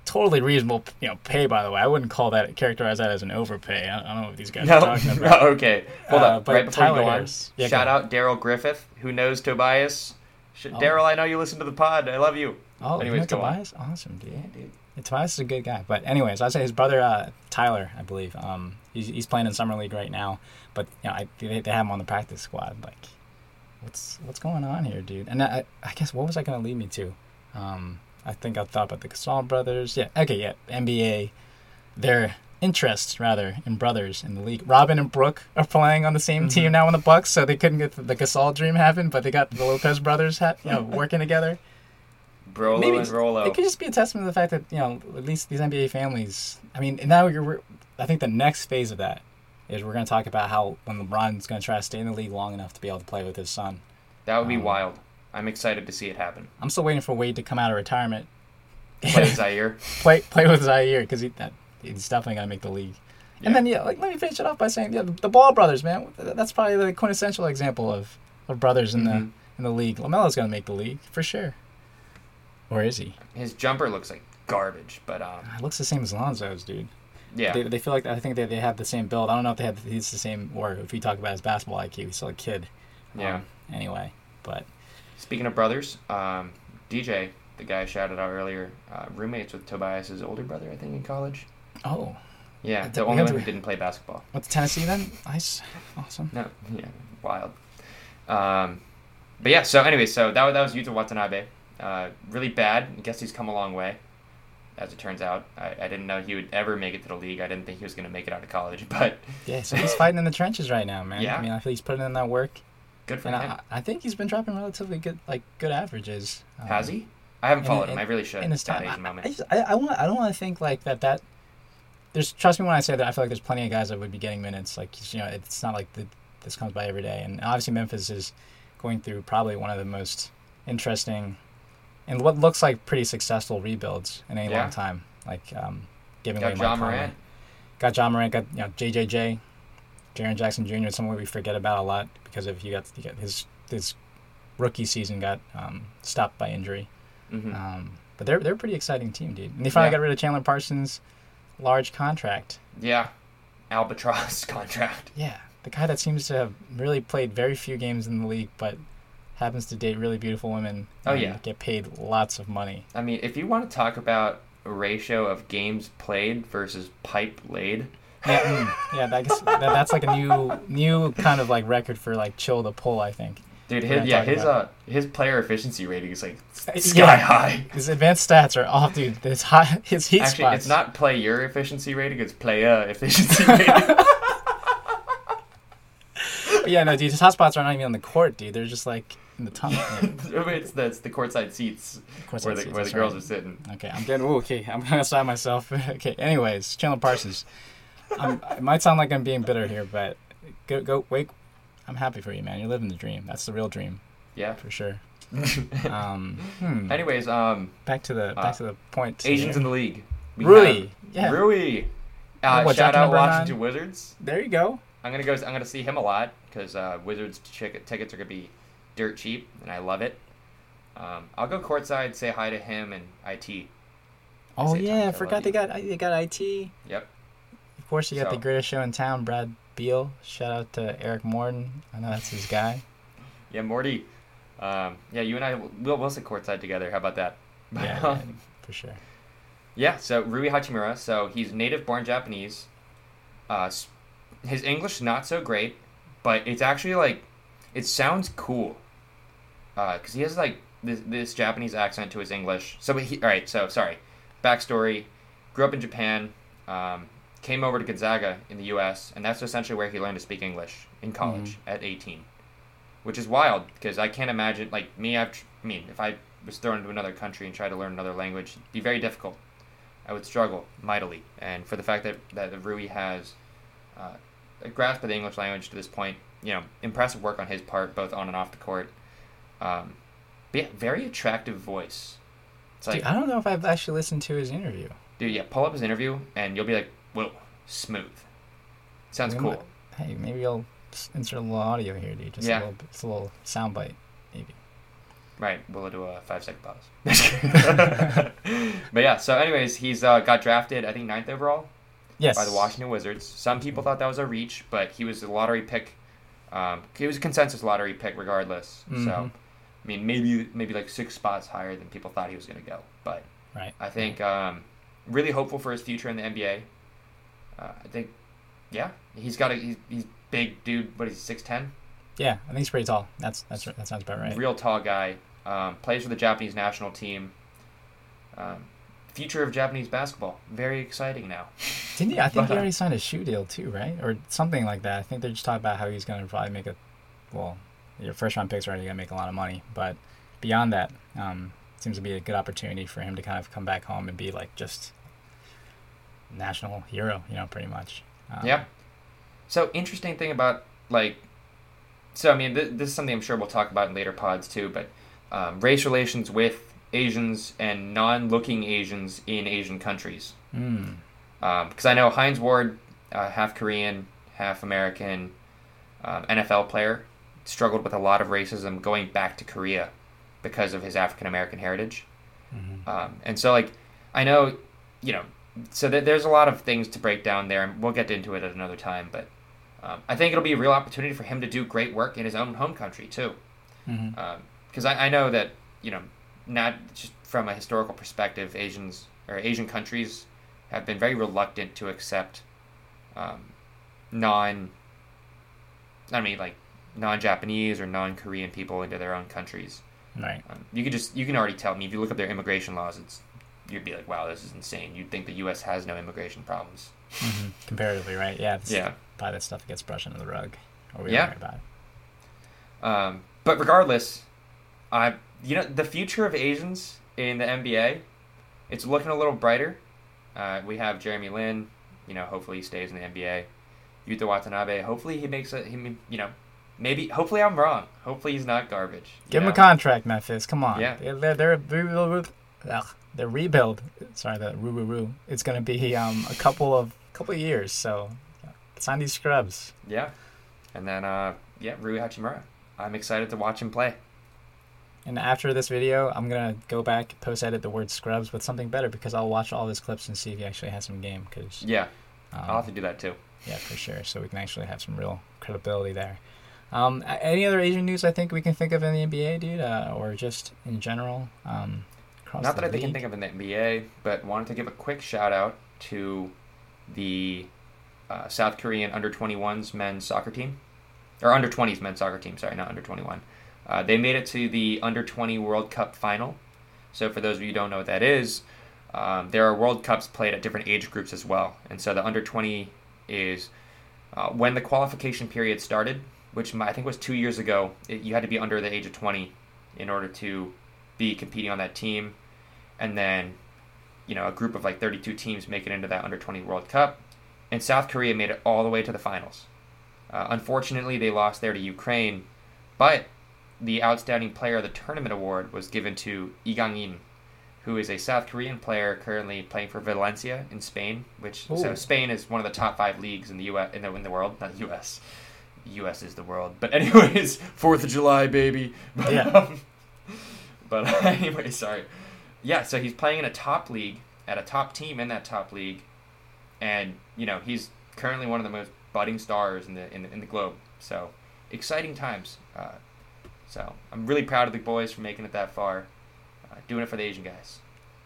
Totally reasonable, you know, pay. By the way, I wouldn't call that characterize that as an overpay. I, I don't know what these guys no. are talking about. Okay, hold uh, up. Right before Tyler you go on, Harris, yeah, shout go out Daryl Griffith, who knows Tobias. Sh- oh. Daryl, I know you listen to the pod. I love you. Oh, anyways, you know Tobias, on. Awesome, dude. Yeah, dude. Tobias is a good guy, but anyways, I'd say his brother uh, Tyler, I believe, um, he's he's playing in summer league right now. But you know, I, they they have him on the practice squad. Like, what's what's going on here, dude? And I I guess what was I going to lead me to? Um, I think I thought about the Gasol brothers. Yeah, okay, yeah, N B A, their interest rather in brothers in the league. Robin and Brooke are playing on the same mm-hmm. team now in the Bucks, so they couldn't get the Gasol dream happen, but they got the Lopez brothers, ha- you know, working together. Brolo Maybe and Rolo. It could just be a testament to the fact that, you know, at least these N B A families, I mean, and now we're, we're, I think the next phase of that is we're going to talk about how when LeBron's going to try to stay in the league long enough to be able to play with his son. That would um, be wild. I'm excited to see it happen. I'm still waiting for Wade to come out of retirement. Play with Zaire. play, play with Zaire, because he, he's definitely going to make the league. Yeah. And then, yeah, like, let me finish it off by saying, yeah, the Ball brothers, man, that's probably the quintessential example of, of brothers in, mm-hmm. the, in the league. LaMelo's going to make the league, for sure. Or is he? His jumper looks like garbage, but um, it looks the same as Lonzo's, dude. Yeah, they, they feel like I think they they have the same build. I don't know if they have he's the same, or if we talk about his basketball I Q, he's still a kid. Yeah. Um, anyway, but Speaking of brothers, um, D J, the guy I shouted out earlier, uh, roommates with Tobias's older brother, I think, in college. Oh. Yeah, the only one who didn't play basketball. What's Tennessee then? Nice. Awesome. No, yeah, wild. Um, but yeah, so anyway, so that, that was Yuta Watanabe. Uh, really bad. I guess he's come a long way, as it turns out. I, I didn't know he would ever make it to the league. I didn't think he was going to make it out of college, but... Yeah, so he's fighting in the trenches right now, man. Yeah. I mean, I feel he's putting in that work. Good for and him. I, I think he's been dropping relatively good, like, good averages. Um, Has he? I haven't followed in, him. In, I really should. In his time. I, moment. I, just, I, I, want, I don't want to think, like, that that... There's, trust me when I say that, I feel like there's plenty of guys that would be getting minutes. Like, you know, it's not like the, this comes by every day. And obviously Memphis is going through probably one of the most interesting and what looks like pretty successful rebuilds in a yeah. long time. Like, um, giving away Mike Conley. Got John Morant. Got, you know, J J J, Jaren Jackson Junior Someone we forget about a lot because of you got, you got his his rookie season got um, stopped by injury. Mm-hmm. Um, but they're they're a pretty exciting team, dude. And they finally yeah. got rid of Chandler Parsons. Large contract. Yeah. Albatross contract. Yeah. The guy that seems to have really played very few games in the league, but happens to date really beautiful women. Oh, and yeah. Get paid lots of money. I mean, if you want to talk about a ratio of games played versus pipe laid. Yeah, mm, yeah that gets, that, that's like a new new kind of like record for like chill to pull, I think. Dude, his, yeah, his uh, his player efficiency rating is like sky yeah. high. His advanced stats are off, dude. His high, his heat Actually, spots. It's not player efficiency rating; it's player efficiency rating. Yeah, no, dude. His hot spots are not even on the court, dude. They're just like in the tunnel. it's the it's the courtside seats courtside where the, seats, where the girls right. are sitting. Okay, I'm getting ooh, okay. I'm gonna stop myself. Okay. Anyways, Chandler Parsons. I'm, it might sound like I'm being bitter here, but go go wake. I'm happy for you, man. You're living the dream. That's the real dream. Yeah, for sure. um, hmm. Anyways, um, back to the back uh, to the point. Asians here. In the league. We Rui, have, yeah, Rui. Uh, what, shout out Washington nine? Wizards. There you go. I'm gonna go. I'm gonna see him a lot because uh, Wizards ticket, tickets are gonna be dirt cheap, and I love it. Um, I'll go courtside, say hi to him and I T. Oh yeah, I forgot they you. got they got I T. Yep. Of course, you got so. the greatest show in town, Brad Beal. Shout out to Eric Morton. I know that's his guy. Yeah, Morty. Um, yeah, you and I, we'll, we'll sit courtside together. How about that? Yeah, yeah, for sure. Yeah, so Rui Hachimura. So he's native-born Japanese. Uh, his English is not so great, but it's actually like, it sounds cool. Because uh, he has like this, this Japanese accent to his English. So he, all right, so sorry. Backstory. Grew up in Japan. Um, came over to Gonzaga in the U S, and that's essentially where he learned to speak English in college mm-hmm. at eighteen, which is wild because I can't imagine, like, me, I've, I mean, if I was thrown into another country and tried to learn another language, it'd be very difficult. I would struggle mightily. And for the fact that, that Rui has uh, a grasp of the English language to this point, you know, impressive work on his part, both on and off the court. Um, but yeah, very attractive voice. It's like, dude, I don't know if I've actually listened to his interview. Dude, yeah, pull up his interview, and you'll be like, whoa, smooth. Sounds maybe cool. Might, hey, maybe I'll insert a little audio here, dude. Just yeah. a little, just a little sound bite, maybe. Right, we'll do a five-second pause. But yeah, so anyways, he's uh, got drafted, I think, ninth overall. Yes. By the Washington Wizards. Some people thought that was a reach, but he was a lottery pick. Um, he was a consensus lottery pick regardless. Mm-hmm. So, I mean, maybe maybe like six spots higher than people thought he was going to go. But right. I think um, really hopeful for his future in the N B A. Uh, I think, yeah, he's got a he's, he's big dude. What is he, six ten? Yeah, I think he's pretty tall. That's that's that sounds about right. Real tall guy. Um, plays for the Japanese national team. Um, future of Japanese basketball, very exciting now. Didn't he? I think but, he already signed a shoe deal too, right, or something like that. I think they're just talking about how he's going to probably make a. Well, your first round picks are already going to make a lot of money, but beyond that, um, it seems to be a good opportunity for him to kind of come back home and be like just. National hero, you know, pretty much. Um, yeah. So interesting thing about like, so I mean, th- this is something I'm sure we'll talk about in later pods too. But um, race relations with Asians and non-looking Asians in Asian countries. Mm. Um, because I know Hines Ward, uh, half Korean, half American, um, N F L player, struggled with a lot of racism going back to Korea because of his African American heritage. Mm-hmm. Um, and so like, I know, you know. So there's a lot of things to break down there, and we'll get into it at another time. But um, I think it'll be a real opportunity for him to do great work in his own home country, too. Mm-hmm. Um, because I, I know that, you know, not just from a historical perspective, Asians or Asian countries have been very reluctant to accept um, non, I mean, like non-Japanese or non-Korean people into their own countries. Right. Um, you could just you can already tell. I mean, if you look up their immigration laws, it's you'd be like, wow, this is insane. You'd think the U S has no immigration problems. Mm-hmm. Comparatively, right? Yeah. It's, yeah. A lot of that stuff gets brushed under the rug, or we yeah. don't worry about it. Um, but regardless, I you know the future of Asians in the N B A, it's looking a little brighter. Uh, we have Jeremy Lin, you know, hopefully he stays in the N B A. Yuta Watanabe, hopefully he makes a, he, you know, maybe, hopefully I'm wrong. Hopefully he's not garbage. Give know? him a contract, Memphis. Come on. Yeah. They're, they're, they're, ugh, the rebuild, sorry, the roo roo roo, it's going to be um, a couple of couple of years, so sign these scrubs. Yeah. And then, uh, yeah, Rui Hachimura. I'm excited to watch him play. And after this video, I'm going to go back, post-edit the word scrubs with something better because I'll watch all his clips and see if he actually has some game. Cause, yeah, um, I'll have to do that too. Yeah, for sure. So we can actually have some real credibility there. Um, any other Asian news I think we can think of in the N B A, dude, uh, or just in general? Um, across Not the that league? I can think of in the N B A, but wanted to give a quick shout-out to the uh, South Korean under twenty-ones men's soccer team. Or under twenties men's soccer team, sorry, not under twenty-one. Uh, they made it to the under twenty World Cup final. So for those of you who don't know what that is, um, there are World Cups played at different age groups as well. And so the under twenty is uh, when the qualification period started, which I think was two years ago. It, you had to be under the age of twenty in order to be competing on that team. And then, you know, a group of like thirty-two teams make it into that under twenty World Cup. And South Korea made it all the way to the finals. Uh, unfortunately, they lost there to Ukraine, but the Outstanding Player of the Tournament Award was given to Lee Gang-in, who is a South Korean player currently playing for Valencia in Spain, which Ooh. so Spain is one of the top five leagues in the U S in the, in the world, not U S U S is the world, but anyways, Fourth of July, baby. But, yeah. Um, but anyway, sorry. Yeah, so he's playing in a top league at a top team in that top league, and you know he's currently one of the most budding stars in the in the, in the globe. So exciting times. Uh, so I'm really proud of the boys for making it that far, uh, doing it for the Asian guys.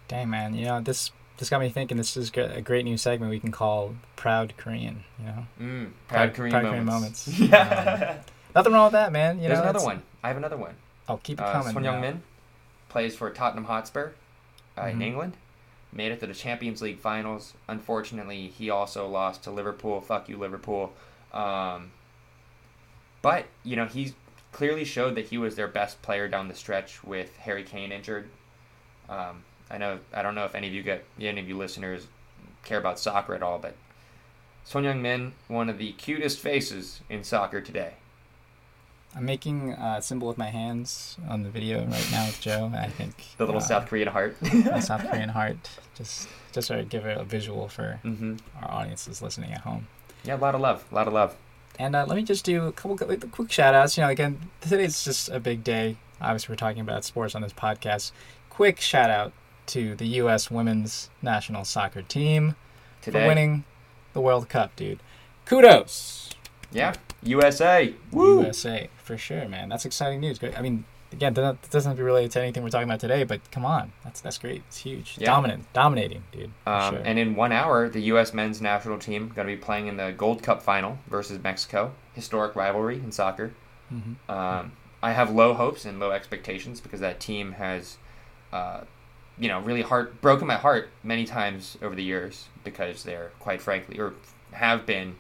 Dang, man, you know this. This got me thinking. This is a great new segment we can call "Proud Korean." You know, mm, proud, proud Korean proud moments. Korean moments. Yeah. Um, nothing wrong with that, man. You There's know, another one. I have another one. Oh, keep it uh, coming. Son Heung-min plays for Tottenham Hotspur uh, mm-hmm. in England. Made it to the Champions League finals. Unfortunately, he also lost to Liverpool. Fuck you, Liverpool. Um, but you know, he's clearly showed that he was their best player down the stretch with Harry Kane injured. Um, I know I don't know if any of you get any of you listeners care about soccer at all, but Son Heung-min, one of the cutest faces in soccer today. I'm making a symbol with my hands on the video right now with Joe. I think the little uh, South Korean heart, the South Korean heart, just just to give it a visual for mm-hmm. our audiences listening at home. Yeah, a lot of love, a lot of love. And uh, let me just do a couple quick shout-outs. You know, again, today's just a big day. Obviously, we're talking about sports on this podcast. Quick shout-out to the U S women's national soccer team today for winning the World Cup, dude. Kudos. Yeah, U S A. Woo. U S A, for sure, man. That's exciting news. I mean, again, that doesn't have to be related to anything we're talking about today, but come on. That's that's great. It's huge. Yeah. Dominant. Dominating, dude. Um, sure. And in one hour, the U S men's national team going to be playing in the Gold Cup final versus Mexico. Historic rivalry in soccer. Mm-hmm. Um, mm-hmm. I have low hopes and low expectations because that team has, uh, you know, really heart broken my heart many times over the years because they're, quite frankly, or have been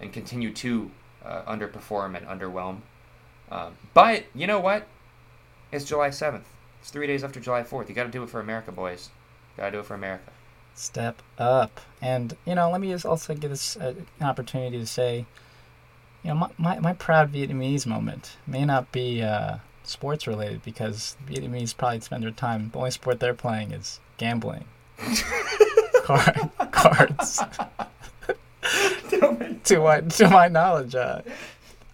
and continue to uh, underperform and underwhelm. Um, but you know what? It's July seventh. It's three days after July fourth. You got to do it for America, boys. Got to do it for America. Step up. And, you know, let me just also give this uh, an opportunity to say, you know, my, my, my proud Vietnamese moment may not be uh, sports related because Vietnamese probably spend their time, the only sport they're playing is gambling. Card, cards. to, my, to my knowledge, uh,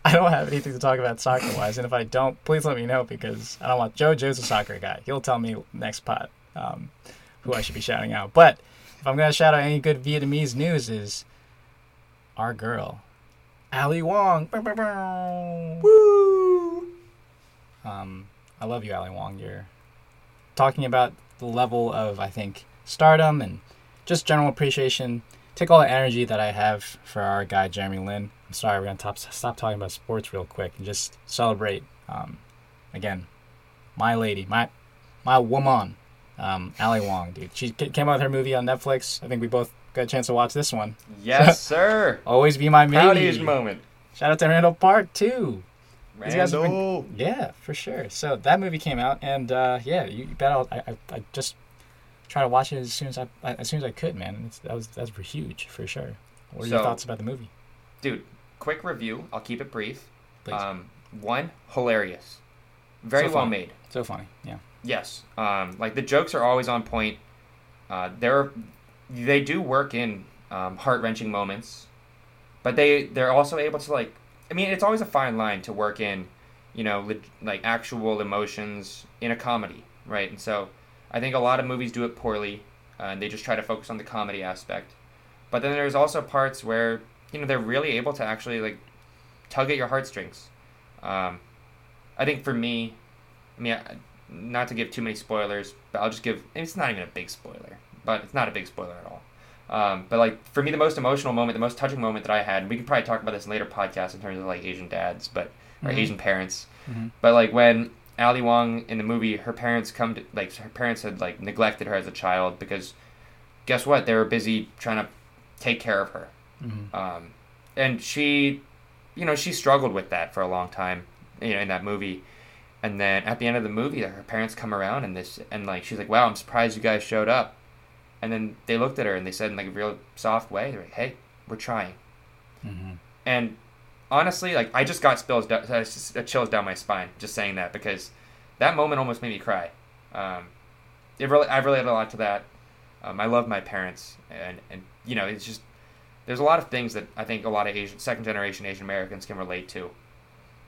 I don't have anything to talk about soccer-wise, and if I don't, please let me know because I don't want Joe. Joe's a soccer guy. He'll tell me next pod um, who I should be shouting out. But if I'm going to shout out any good Vietnamese news is our girl, Ali Wong. Woo! Um, I love you, Ali Wong. You're talking about the level of, I think, stardom and just general appreciation. Take all the energy that I have for our guy, Jeremy Lin. I'm sorry, we're going to top, stop talking about sports real quick and just celebrate, um, again, my lady, my my woman, um, Ali Wong, dude. She came out with her movie on Netflix. I think we both got a chance to watch this one. Yes, sir. Always be my Proud maybe. Proudest moment. Shout out to Randall Park, too. Randall. Been, yeah, for sure. So that movie came out, and uh, yeah, you, you bet I'll, I, I, I just... try to watch it as soon as I as soon as I could, man. It's, that was that's huge for sure. What are so, your thoughts about the movie, dude? Quick review. I'll keep it brief. Please. Um, one, hilarious, very so well made, so funny. Yeah. Yes. Um, like the jokes are always on point. Uh, they're they do work in um, heart wrenching moments, but they they're also able to like. I mean, it's always a fine line to work in, you know, le- like actual emotions in a comedy, right? And so. I think a lot of movies do it poorly, uh, and they just try to focus on the comedy aspect. But then there's also parts where, you know, they're really able to actually, like, tug at your heartstrings. Um, I think for me, I mean, I, not to give too many spoilers, but I'll just give... It's not even a big spoiler, but it's not a big spoiler at all. Um, but, like, for me, the most emotional moment, the most touching moment that I had, and we can probably talk about this in later podcasts in terms of, like, Asian dads, but or mm-hmm. Asian parents. Mm-hmm. But, like, when... Ali Wong in the movie, her parents come to, like, her parents had, like, neglected her as a child because, guess what? They were busy trying to take care of her. Mm-hmm. Um, and she, you know, she struggled with that for a long time, you know, in that movie. And then at the end of the movie, her parents come around and this, and, like, she's like, wow, I'm surprised you guys showed up. And then they looked at her and they said in, like, a real soft way, they're like, hey, we're trying. Mm-hmm. And... honestly, like, I just got spills down, uh, chills down my spine just saying that because that moment almost made me cry. Um, it really, I related a lot to that. Um, I love my parents, and, and you know, it's just there's a lot of things that I think a lot of Asian, second generation Asian Americans can relate to.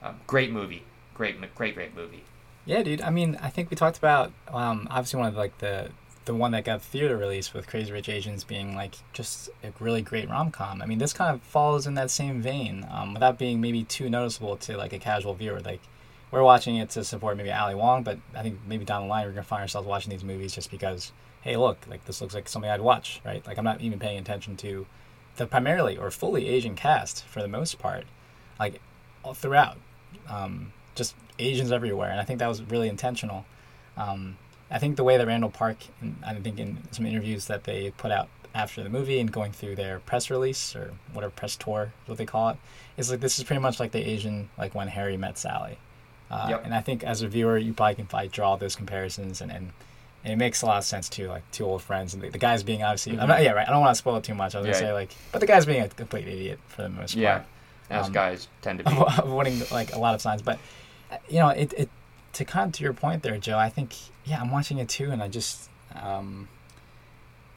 Um, great movie, great, great, great movie. Yeah, dude. I mean, I think we talked about um, obviously one of like the the one that got theater release with Crazy Rich Asians being like just a really great rom-com. I mean, this kind of follows in that same vein um, without being maybe too noticeable to like a casual viewer. Like we're watching it to support maybe Ali Wong, but I think maybe down the line we're going to find ourselves watching these movies just because, hey, look, like this looks like something I'd watch, right? Like I'm not even paying attention to the primarily or fully Asian cast for the most part, like all throughout, um, just Asians everywhere. And I think that was really intentional. Um, I think the way that Randall Park, and I think in some interviews that they put out after the movie and going through their press release or whatever press tour, what they call it, is like this is pretty much like the Asian, like when Harry met Sally. Uh, yep. And I think as a viewer, you probably can probably draw those comparisons, and, and, and it makes a lot of sense too, like two old friends. And the, the guy's being obviously, mm-hmm. I'm not, yeah, right. I don't want to spoil it too much. I was yeah, going to say like, but the guy's being a complete idiot for the most yeah, part. Yeah, as um, guys tend to be. Avoiding like a lot of signs. But, you know, it it... to kind of to your point there, Joe, I think, yeah, I'm watching it too, and I just, um,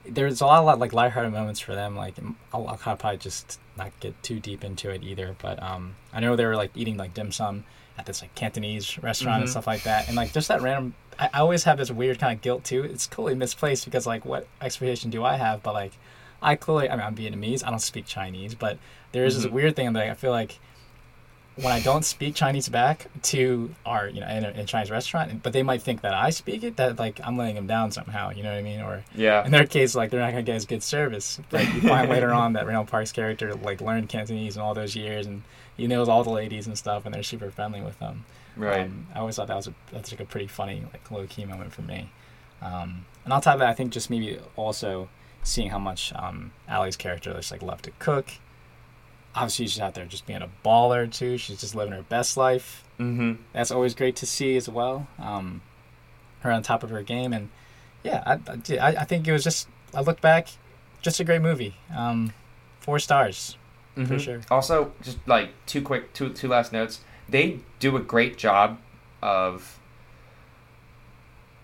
there's a lot of, lot, like, lighthearted moments for them, like, I'll, I'll probably just not get too deep into it either, but, um, I know they were, like, eating, like, dim sum at this, like, Cantonese restaurant mm-hmm. and stuff like that, and, like, just that random, I, I always have this weird kind of guilt, too, it's totally misplaced, because, like, what expectation do I have, but, like, I clearly, I mean, I'm Vietnamese, I don't speak Chinese, but there is mm-hmm. this weird thing that like, I feel like, when I don't speak Chinese back to our, you know, in a, in a Chinese restaurant, but they might think that I speak it, that, like, I'm letting them down somehow, you know what I mean? Or yeah. in their case, like, they're not going to get as good service. Like, you find later on that Randall Park's character, like, learned Cantonese in all those years, and he knows all the ladies and stuff, and they're super friendly with them. Right. Um, I always thought that was a, that's, like, a pretty funny, like, low-key moment for me. Um, and on top of that, I think just maybe also seeing how much um, Ali's character just, like, loved to cook. Obviously, she's out there just being a baller, too. She's just living her best life. Mm-hmm. That's always great to see as well. Um, her on top of her game. And, yeah, I, I, I think it was just... I look back, just a great movie. Um, four stars, mm-hmm. for sure. Also, just, like, two quick... Two, two last notes. They do a great job of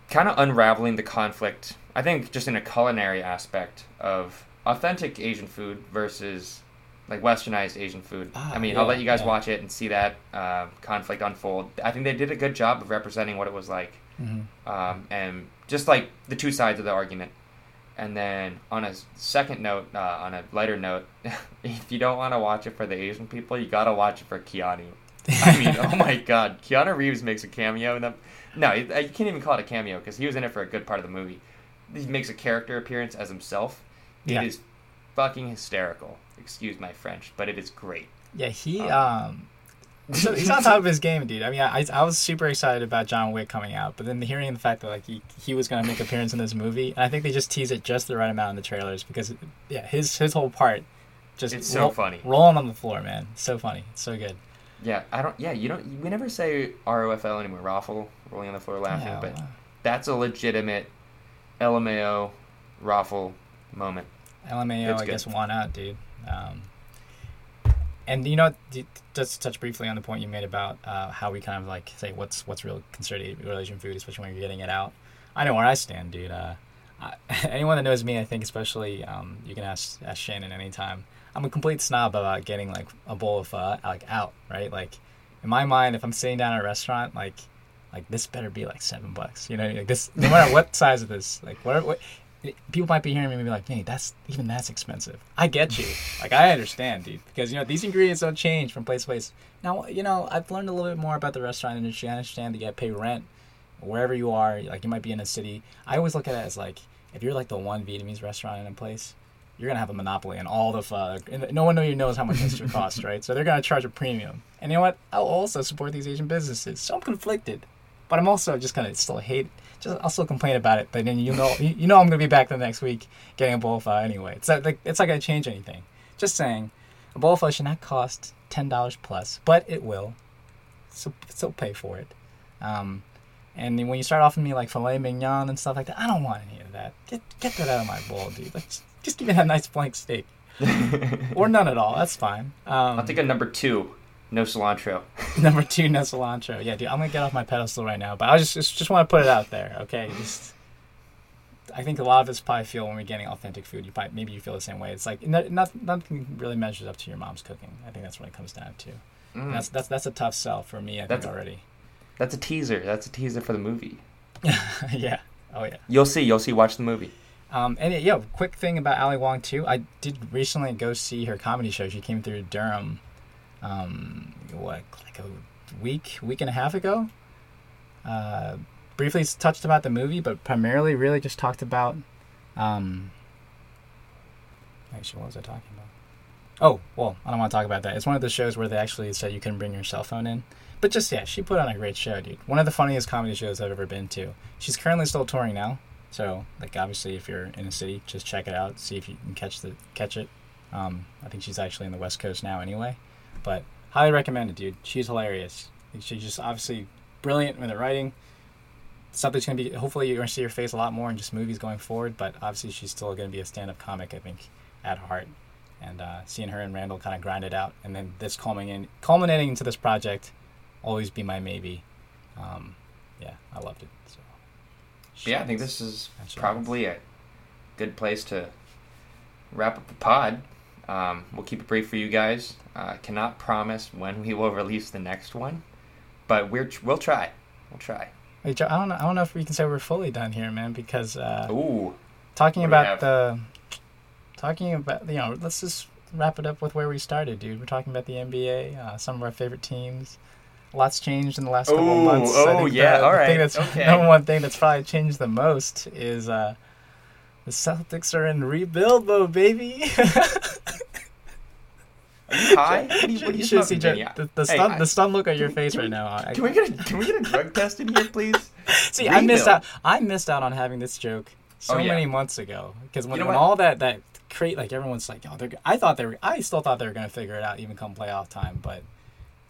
kind of unraveling the conflict, I think, just in a culinary aspect of authentic Asian food versus... like Westernized Asian food. Ah, I mean, yeah, I'll let you guys yeah. watch it and see that uh, conflict unfold. I think they did a good job of representing what it was like, mm-hmm. um, and just like the two sides of the argument. And then on a second note, uh, on a lighter note, if you don't want to watch it for the Asian people, you gotta watch it for Keanu. I mean, oh my God, Keanu Reeves makes a cameo in the... No, you can't even call it a cameo because he was in it for a good part of the movie. He makes a character appearance as himself. Yeah. It is fucking hysterical. Excuse my French, but it is great. Yeah, he... Um, um, so he's on top of his game, dude. I mean, I I was super excited about John Wick coming out, but then hearing the fact that like he, he was going to make an appearance in this movie, and I think they just tease it just the right amount in the trailers because, yeah, his his whole part just... It's so ro- funny. Rolling on the floor, man. It's so funny. It's so good. Yeah, I don't... Yeah, you don't... We never say R O F L anymore. Raffle, rolling on the floor laughing, no. But that's a legitimate L M A O raffle moment. L M A O, it's I good. guess, won out, dude. Um, and you know, just touch briefly on the point you made about uh, how we kind of like say what's what's real considered Asian food, especially when you're getting it out. I know where I stand, dude. Uh, I, anyone that knows me, I think, especially um, you can ask ask Shannon anytime. I'm a complete snob about getting like a bowl of uh, like out, right? Like in my mind, if I'm sitting down at a restaurant, like like this better be like seven bucks, you know? Like this, no matter what size of this, like what, what people might be hearing me be like, man, that's even that's expensive. I get you, like I understand, dude, because you know these ingredients don't change from place to place. Now you know I've learned a little bit more about the restaurant industry. I understand that you got to pay rent wherever you are. Like you might be in a city. I always look at it as like if you're like the one Vietnamese restaurant in a place, you're gonna have a monopoly on all the uh, no one really knows how much it's gonna cost, right? So they're gonna charge a premium. And you know what? I'll also support these Asian businesses. So I'm conflicted, but I'm also just gonna still hate. Just I'll still complain about it. But then you know, you know, I'm gonna be back the next week getting a bowl of pho anyway. It's not, like it's not gonna change anything. Just saying, a bowl of pho should not cost ten dollars plus, but it will. So still pay for it. Um, And when you start offering me like filet mignon and stuff like that, I don't want any of that. Get get that out of my bowl, dude. Like. Just give me that nice blank steak. Or none at all. That's fine. Um, I'll take a number two, no cilantro. Number two, no cilantro. Yeah, dude, I'm going to get off my pedestal right now, but I just just, just want to put it out there, okay? Just, I think a lot of us probably feel when we're getting authentic food, you probably, maybe you feel the same way. It's like no, nothing, nothing really measures up to your mom's cooking. I think that's what it comes down to. Mm. That's, that's that's a tough sell for me, I that's think, a, already. That's a teaser. That's a teaser for the movie. Yeah. Oh, yeah. You'll see. You'll see. Watch the movie. Um, and, yeah, quick thing about Ali Wong, too. I did recently go see her comedy show. She came through Durham, um, what, like a week, week and a half ago? Uh, briefly touched about the movie, but primarily really just talked about, um, actually, what was I talking about? Oh, well, I don't want to talk about that. It's one of the shows where they actually said you couldn't bring your cell phone in. But just, yeah, she put on a great show, dude. One of the funniest comedy shows I've ever been to. She's currently still touring now. So, like, obviously, if you're in a city, just check it out. See if you can catch the catch it. Um, I think she's actually in the West Coast now anyway. But highly recommend it, dude. She's hilarious. She's just obviously brilliant with her writing. Something's going to be... Hopefully, you're going to see her face a lot more in just movies going forward. But obviously, she's still going to be a stand-up comic, I think, at heart. And uh, seeing her and Randall kind of grind it out. And then this culminating, culminating into this project, always be my maybe. Um, yeah, I loved it, so. Yeah, I think this is probably a good place to wrap up the pod. Um, we'll keep it brief for you guys. Uh, cannot promise when we will release the next one, but we're we'll try. We'll try. Hey, Joe, I don't know. I don't know if we can say we're fully done here, man, because uh, Ooh, talking about the talking about you know, let's just wrap it up with where we started, dude. We're talking about the N B A, uh, some of our favorite teams. Lots changed in the last couple Ooh, of months. Oh, I think yeah, the, all the right. Thing that's, okay. Number one thing that's probably changed the most is uh, the Celtics are in rebuild, though, baby. Hi, what you, what you should see, yeah. the, the, hey, stun, I, the stun look on your we, face right we, now. Can we get a can we get a drug test in here, please? See, rebuild. I missed out. I missed out on having this joke so oh, yeah. many months ago because when, you know when all that that create like everyone's like, oh, they're. I thought they were. I still thought they were going to figure it out even come playoff time, but.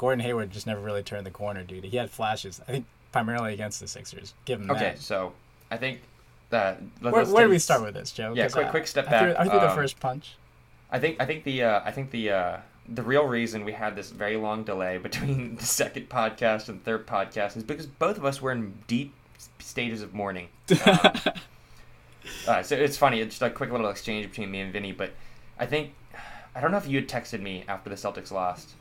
Gordon Hayward just never really turned the corner, dude. He had flashes, I think, primarily against the Sixers. Give him okay, that. Okay, so I think that... Let, where, where do we start with this, Joe? Yeah, quick, I, quick step I back. Threw, I threw um, the first punch. I think I think the uh, I think the uh, the real reason we had this very long delay between the second podcast and third podcast is because both of us were in deep stages of mourning. Um, uh, so it's funny. It's just a quick little exchange between me and Vinny, but I think... I don't know if you had texted me after the Celtics lost...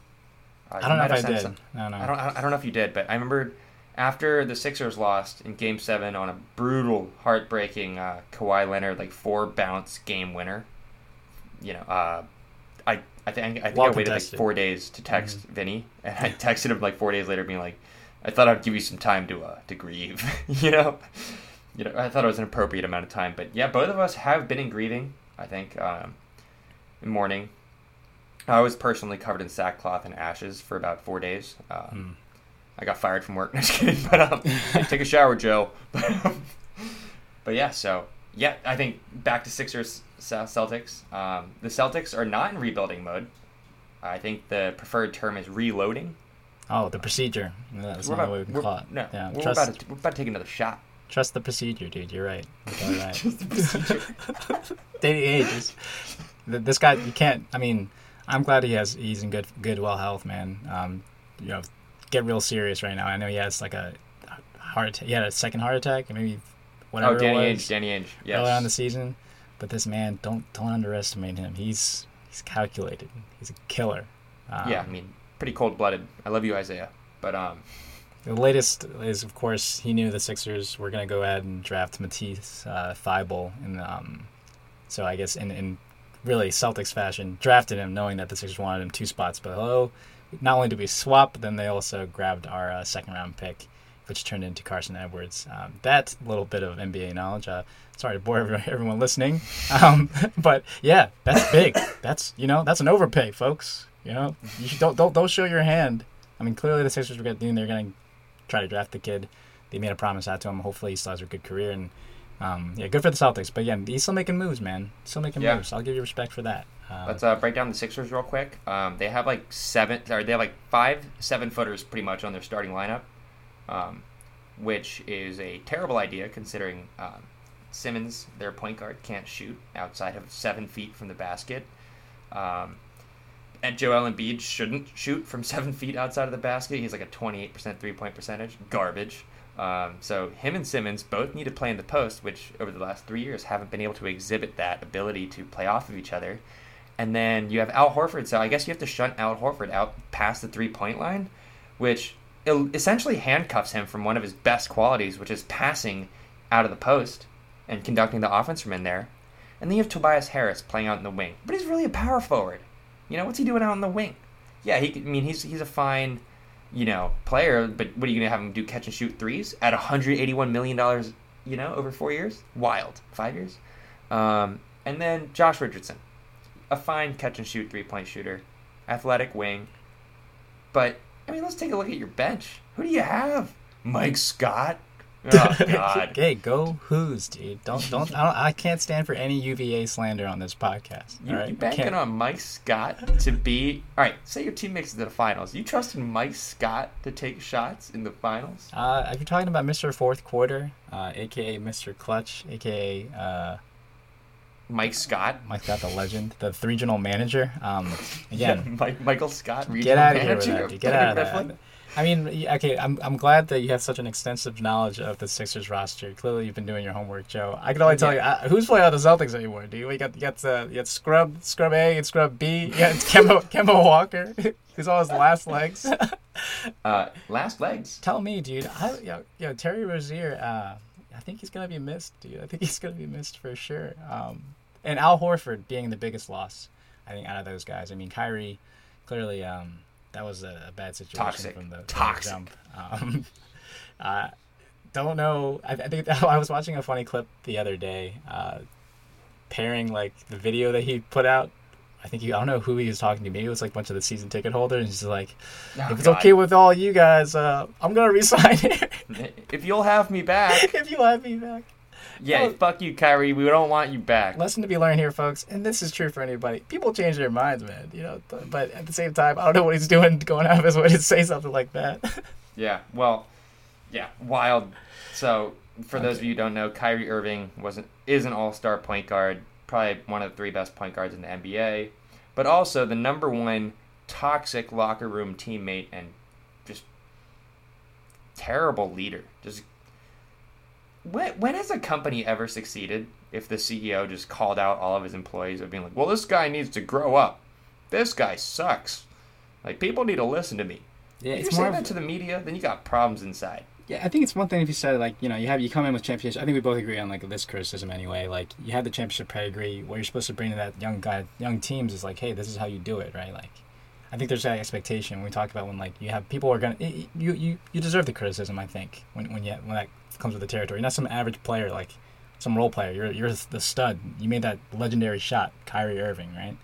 Uh, I don't know if I did. Some, no, no. I don't. I don't know if you did, but I remember after the Sixers lost in Game Seven on a brutal, heartbreaking uh, Kawhi Leonard like four bounce game winner. You know, uh, I I think I, think well I waited like four days to text mm-hmm. Vinny, and I texted him like four days later, being like, "I thought I'd give you some time to uh, to grieve." you know, you know, I thought it was an appropriate amount of time, but yeah, both of us have been in grieving. I think um, mourning. I was personally covered in sackcloth and ashes for about four days. Uh, mm. I got fired from work. No, just kidding. But um, take a shower, Joe. But, um, but yeah, so yeah, I think back to Sixers Celtics. Um, the Celtics are not in rebuilding mode. I think the preferred term is reloading. Oh, the procedure. That's not the way we can call it. No, yeah, we're, trust, about to, we're about to take another shot. Trust the procedure, dude. You're right. All right. Trust the procedure. They, hey, just, this guy, you can't. I mean, I'm glad he has. He's in good, good, well health, man. Um, you know, get real serious right now. I know he has like a heart. He had a second heart attack, maybe. Whatever oh, Danny it was, Ainge, Danny Ainge, yes. Early on in the season, but this man, don't don't underestimate him. He's he's calculated. He's a killer. Um, yeah, I mean, pretty cold blooded. I love you, Isaiah. But um, the latest is, of course, he knew the Sixers were going to go ahead and draft Matisse uh, Thybulle, and um, so I guess in in. really Celtics fashion, drafted him knowing that the Sixers wanted him two spots below. Not only did we swap, but then they also grabbed our uh, second-round pick, which turned into Carson Edwards. Um, that little bit of N B A knowledge. Uh, sorry to bore everyone listening. Um, but, yeah, that's big. That's, you know, that's an overpay, folks. You know, you should, don't, don't, don't show your hand. I mean, clearly the Sixers were going to they're going to try to draft the kid. They made a promise out to him. Hopefully he still has a good career, and Um, yeah, good for the Celtics, but yeah, he's still making moves, man. Still making yeah. moves. I'll give you respect for that. Um, Let's uh, break down the Sixers real quick. Um, they have like seven, or they have like five seven footers pretty much on their starting lineup, um, which is a terrible idea considering um, Simmons, their point guard, can't shoot outside of seven feet from the basket, um, and Joel Embiid shouldn't shoot from seven feet outside of the basket. He's like a twenty-eight percent three point percentage, garbage. Um, so him and Simmons both need to play in the post, which over the last three years haven't been able to exhibit that ability to play off of each other. And then you have Al Horford, so I guess you have to shunt Al Horford out past the three-point line, which essentially handcuffs him from one of his best qualities, which is passing out of the post and conducting the offense from in there. And then you have Tobias Harris playing out in the wing, but he's really a power forward. You know, what's he doing out in the wing? Yeah, he. I mean, he's he's a fine... you know, player, but what are you going to have him do, catch and shoot threes at one hundred eighty-one million dollars, you know, over four years? Wild. Five years. Um, and then Josh Richardson, a fine catch and shoot three-point shooter, athletic wing. But, I mean, let's take a look at your bench. Who do you have? Mike Scott? Oh, God. Hey, go Who's, dude. Don't, don't, I, don't, I can't stand for any U V A slander on this podcast. You, all right? You're banking on Mike Scott to be, all right, say your team makes it to the finals. You trusted Mike Scott to take shots in the finals? Uh, if you're talking about Mister Fourth Quarter, uh, a k a. Mister Clutch, a k a. Uh, Mike Scott. Mike Scott, the legend, the regional manager. Um, again, yeah, Mike, Michael Scott, regional get out manager. Of here with that, get out of that. I mean, okay, I'm I'm glad that you have such an extensive knowledge of the Sixers roster. Clearly, you've been doing your homework, Joe. I can only tell yeah. you, I, who's playing on the Celtics anymore, dude? You got, you got, uh, you got Scrub, Scrub A and Scrub B. You got Kemba, Kemba Walker, who's on his last legs. uh, last legs? Tell me, dude. I, yo, yo, Terry Rozier, uh, I think he's going to be missed, dude. I think he's going to be missed for sure. Um, and Al Horford being the biggest loss, I think, out of those guys. I mean, Kyrie, clearly... Um, That was a, a bad situation Toxic. from the, from Toxic. the jump. Um, uh, don't know. I, I think that, I was watching a funny clip the other day, uh, pairing like the video that he put out. I think he, I don't know who he was talking to. Maybe it was like a bunch of the season ticket holders. And he's like, oh, if it's God. okay with all you guys, uh, I'm gonna resign here. If you'll have me back. If you'll have me back. Yeah, well, fuck you, Kyrie. We don't want you back. Lesson to be learned here, folks, and this is true for anybody. People change their minds, man. You know, but at the same time, I don't know what he's doing going out of his way to say something like that. Yeah, well, yeah, wild. So, for okay. those of you who don't know, Kyrie Irving was an, is an all-star point guard, probably one of the three best point guards in the N B A, but also the number one toxic locker room teammate and just terrible leader. Just When, when has a company ever succeeded if the C E O just called out all of his employees of being like, well, this guy needs to grow up. This guy sucks. Like, people need to listen to me. Yeah, if you're saying that to the media, then you got problems inside. Yeah, I think it's one thing if you said, like, you know, you have you come in with championships. I think we both agree on, like, this criticism anyway. Like, you have the championship pedigree. What you're supposed to bring to that young guy, young teams is, like, hey, this is how you do it, right? Like, I think there's that expectation we talk about when, like, you have people who are going to... You, you you deserve the criticism, I think, when when, you, when that comes with the territory. You're not some average player, like, some role player. You're, you're the stud. You made that legendary shot, Kyrie Irving, right?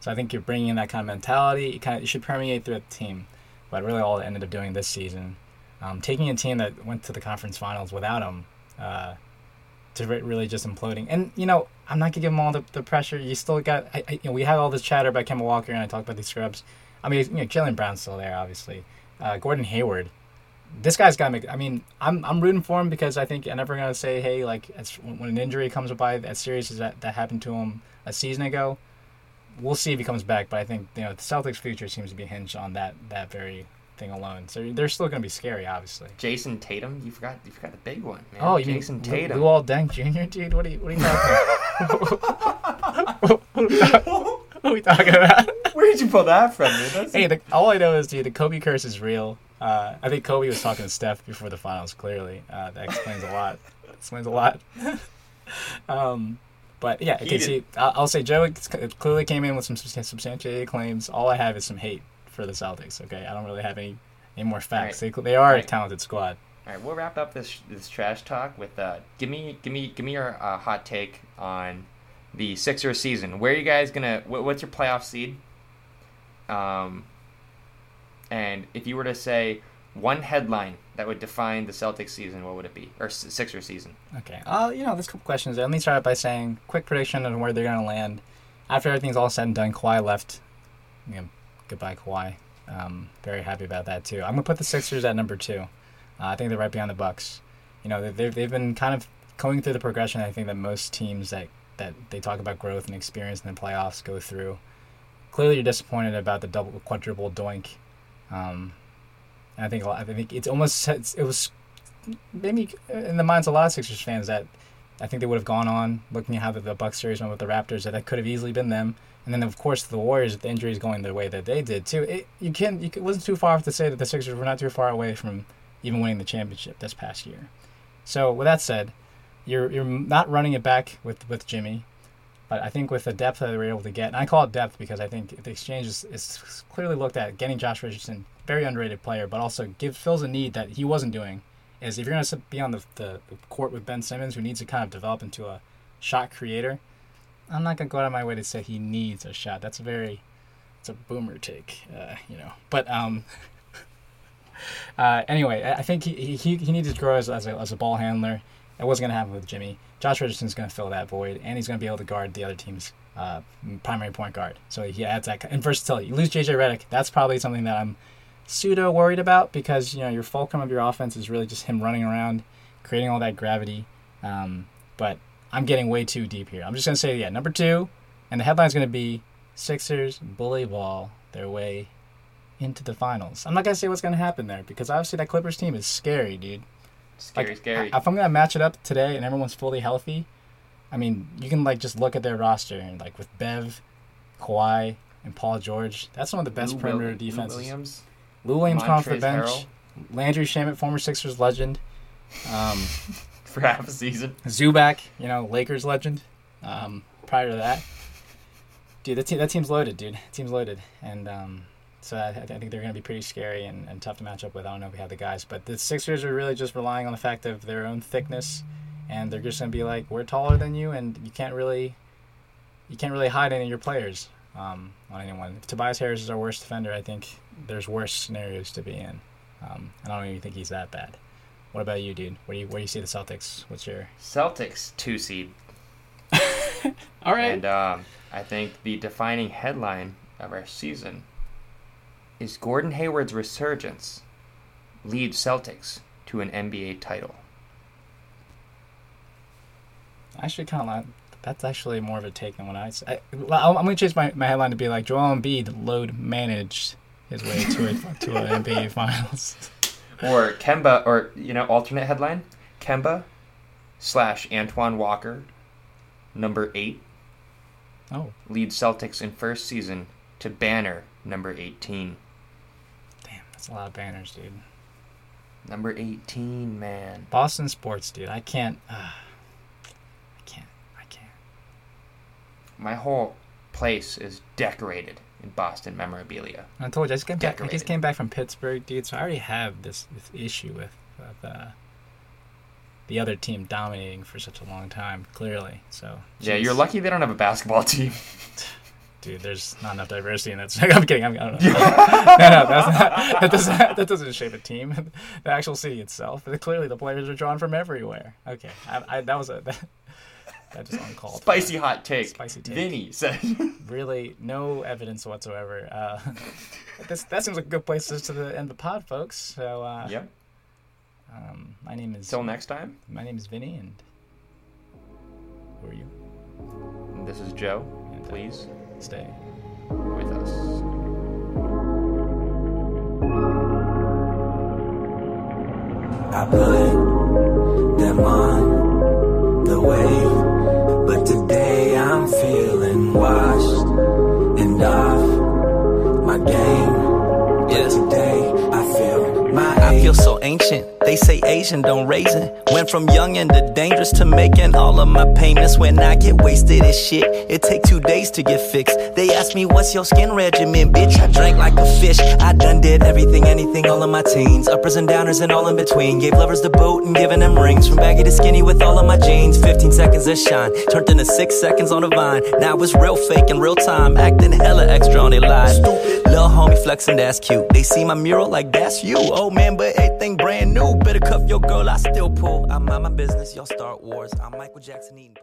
So I think you're bringing in that kind of mentality. It, kind of, it should permeate throughout the team. But really all it ended up doing this season... Um, taking a team that went to the conference finals without him uh, to re- really just imploding. And, you know, I'm not going to give him all the, the pressure. You still got... I, I, you know, we had all this chatter about Kemba Walker, and I talked about these scrubs. I mean, you know, Jalen Brown's still there, obviously. Uh, Gordon Hayward. This guy's got to make... I mean, I'm I'm rooting for him because I think I'm never going to say, hey, like, it's, when an injury comes by as serious as that, that happened to him a season ago, we'll see if he comes back. But I think, you know, the Celtics' future seems to be hinged on that that very... thing alone, so they're still going to be scary, obviously. Jason Tatum, you forgot, you forgot the big one, man. Oh, you Jason mean Tatum, Luol Deng Junior, dude. What are you, what are you talking about? What are we talking about? Where did you pull that from, dude? That's hey, the, all I know is, dude, the Kobe curse is real. Uh, I think Kobe was talking to Steph before the finals. Clearly, uh, that explains a lot. That explains a lot. um, but yeah, okay, see, I'll, I'll say Joe clearly came in with some substantiated claims. All I have is some hate for the Celtics, okay? I don't really have any, any more facts. Right. They they are right. a talented squad. All right, we'll wrap up this this trash talk with uh, give me give me give me your uh, hot take on the Sixers season. Where are you guys gonna? What, what's your playoff seed? Um, and if you were to say one headline that would define the Celtics season, what would it be? Or Sixers season? Okay. Uh, you know, there's a couple questions there. Let me start by saying quick prediction on where they're gonna land after everything's all said and done. Kawhi left. You know, goodbye, Kawhi. Um, very happy about that, too. I'm going to put the Sixers at number two. Uh, I think they're right behind the Bucks. You know, they've, they've been kind of going through the progression, I think, that most teams that, that they talk about growth and experience in the playoffs go through. Clearly, you're disappointed about the double, quadruple doink. Um, and I think I think it's almost, it's, it was maybe in the minds of a lot of Sixers fans that I think they would have gone on, looking at how the, the Bucks series went with the Raptors, that that could have easily been them. And then, of course, the Warriors, the injuries going the way that they did, too. It you can't, you, it wasn't too far off to say that the Sixers were not too far away from even winning the championship this past year. So, with that said, you're you're not running it back with, with Jimmy. But I think with the depth that they were able to get, and I call it depth because I think the exchange is, is clearly looked at, getting Josh Richardson, very underrated player, but also give fills a need that he wasn't doing. Is if you're going to be on the, the court with Ben Simmons, who needs to kind of develop into a shot creator, I'm not going to go out of my way to say he needs a shot. That's a very, it's a boomer take, uh, you know. But um, uh, anyway, I think he he, he needs to grow as, as, a, as a ball handler. It wasn't going to happen with Jimmy. Josh Richardson's going to fill that void, and he's going to be able to guard the other team's uh, primary point guard. So he adds that. And versatility. You lose J J Redick. That's probably something that I'm pseudo worried about because, you know, your fulcrum of your offense is really just him running around, creating all that gravity. Um, but... I'm getting way too deep here. I'm just going to say, yeah, number two, and the headline's going to be Sixers bully ball their way into the finals. I'm not going to say what's going to happen there because obviously that Clippers team is scary, dude. Scary, like, scary. If I'm going to match it up today and everyone's fully healthy, I mean, you can, like, just look at their roster and, like, with Bev, Kawhi, and Paul George, that's one of the best Lou perimeter Will- defenses. Lou Williams. Lou Williams come off the bench. Harrell. Landry Shamet, former Sixers legend. Um... For half a season. Zubac, you know, Lakers legend. Um, prior to that, dude, that team that team's loaded, dude. That team's loaded, and um, so I, I think they're going to be pretty scary and, and tough to match up with. I don't know if we have the guys, but the Sixers are really just relying on the fact of their own thickness, and they're just going to be like, we're taller than you, and you can't really, you can't really hide any of your players um, on anyone. If Tobias Harris is our worst defender, I think there's worse scenarios to be in. Um, I don't even think he's that bad. What about you, dude? Where do you where do you see the Celtics? What's your Celtics two seed? All right. And um, I think the defining headline of our season is Gordon Hayward's resurgence leads Celtics to an N B A title. Actually, kind of that's actually more of a take than what I said. I'm going to change my, my headline to be like Joel Embiid load managed his way to a, to an N B A Finals. Or Kemba, or, you know, alternate headline, Kemba slash Antoine Walker, number eight, oh, leads Celtics in first season to banner number eighteen. Damn, that's a lot of banners, dude. Number eighteen, man. Boston sports, dude. I can't. Uh, I can't. I can't. My whole place is decorated in Boston memorabilia. I told you, I just came decorated. back. I just came back from Pittsburgh, dude. So I already have this, this issue with the uh, the other team dominating for such a long time. Clearly, so. Geez. Yeah, you're lucky they don't have a basketball team. Dude, there's not enough diversity in that. I'm kidding. I'm, I don't know. no, no, that's not, that, doesn't, that doesn't shape a team. The actual city itself. Clearly, the players are drawn from everywhere. Okay, I, I, that was a that, that just uncalled. Spicy for, hot take. Spicy take. Vinny said, "Really, no evidence whatsoever." Uh, this that seems like a good place to the end of the pod, folks. So uh, yep. Um, my name is. Till next time. My name is Vinny, and who are you? And this is Joe. And, uh, please. Stay with us. I put them on the wave, but today I'm feeling washed and off my game. Yes, today I feel my age. I feel so ancient. They say Asian don't raise it. Went from young and to dangerous to making all of my payments. When I get wasted as shit, it take two days to get fixed. They ask me what's your skin regimen, bitch. I drank like a fish. I done did everything, anything, all of my teens. Uppers and downers and all in between. Gave lovers the boot and giving them rings. From baggy to skinny with all of my jeans. fifteen seconds of shine turned into six seconds on the vine. Now it's real fake in real time, acting hella extra on their lives. Lil' homie flexing, that's cute. They see my mural like that's you. Oh man, but everything brand new. Better cuff your girl, I still pull. I'm on my business, y'all start wars. I'm Michael Jackson eating pop.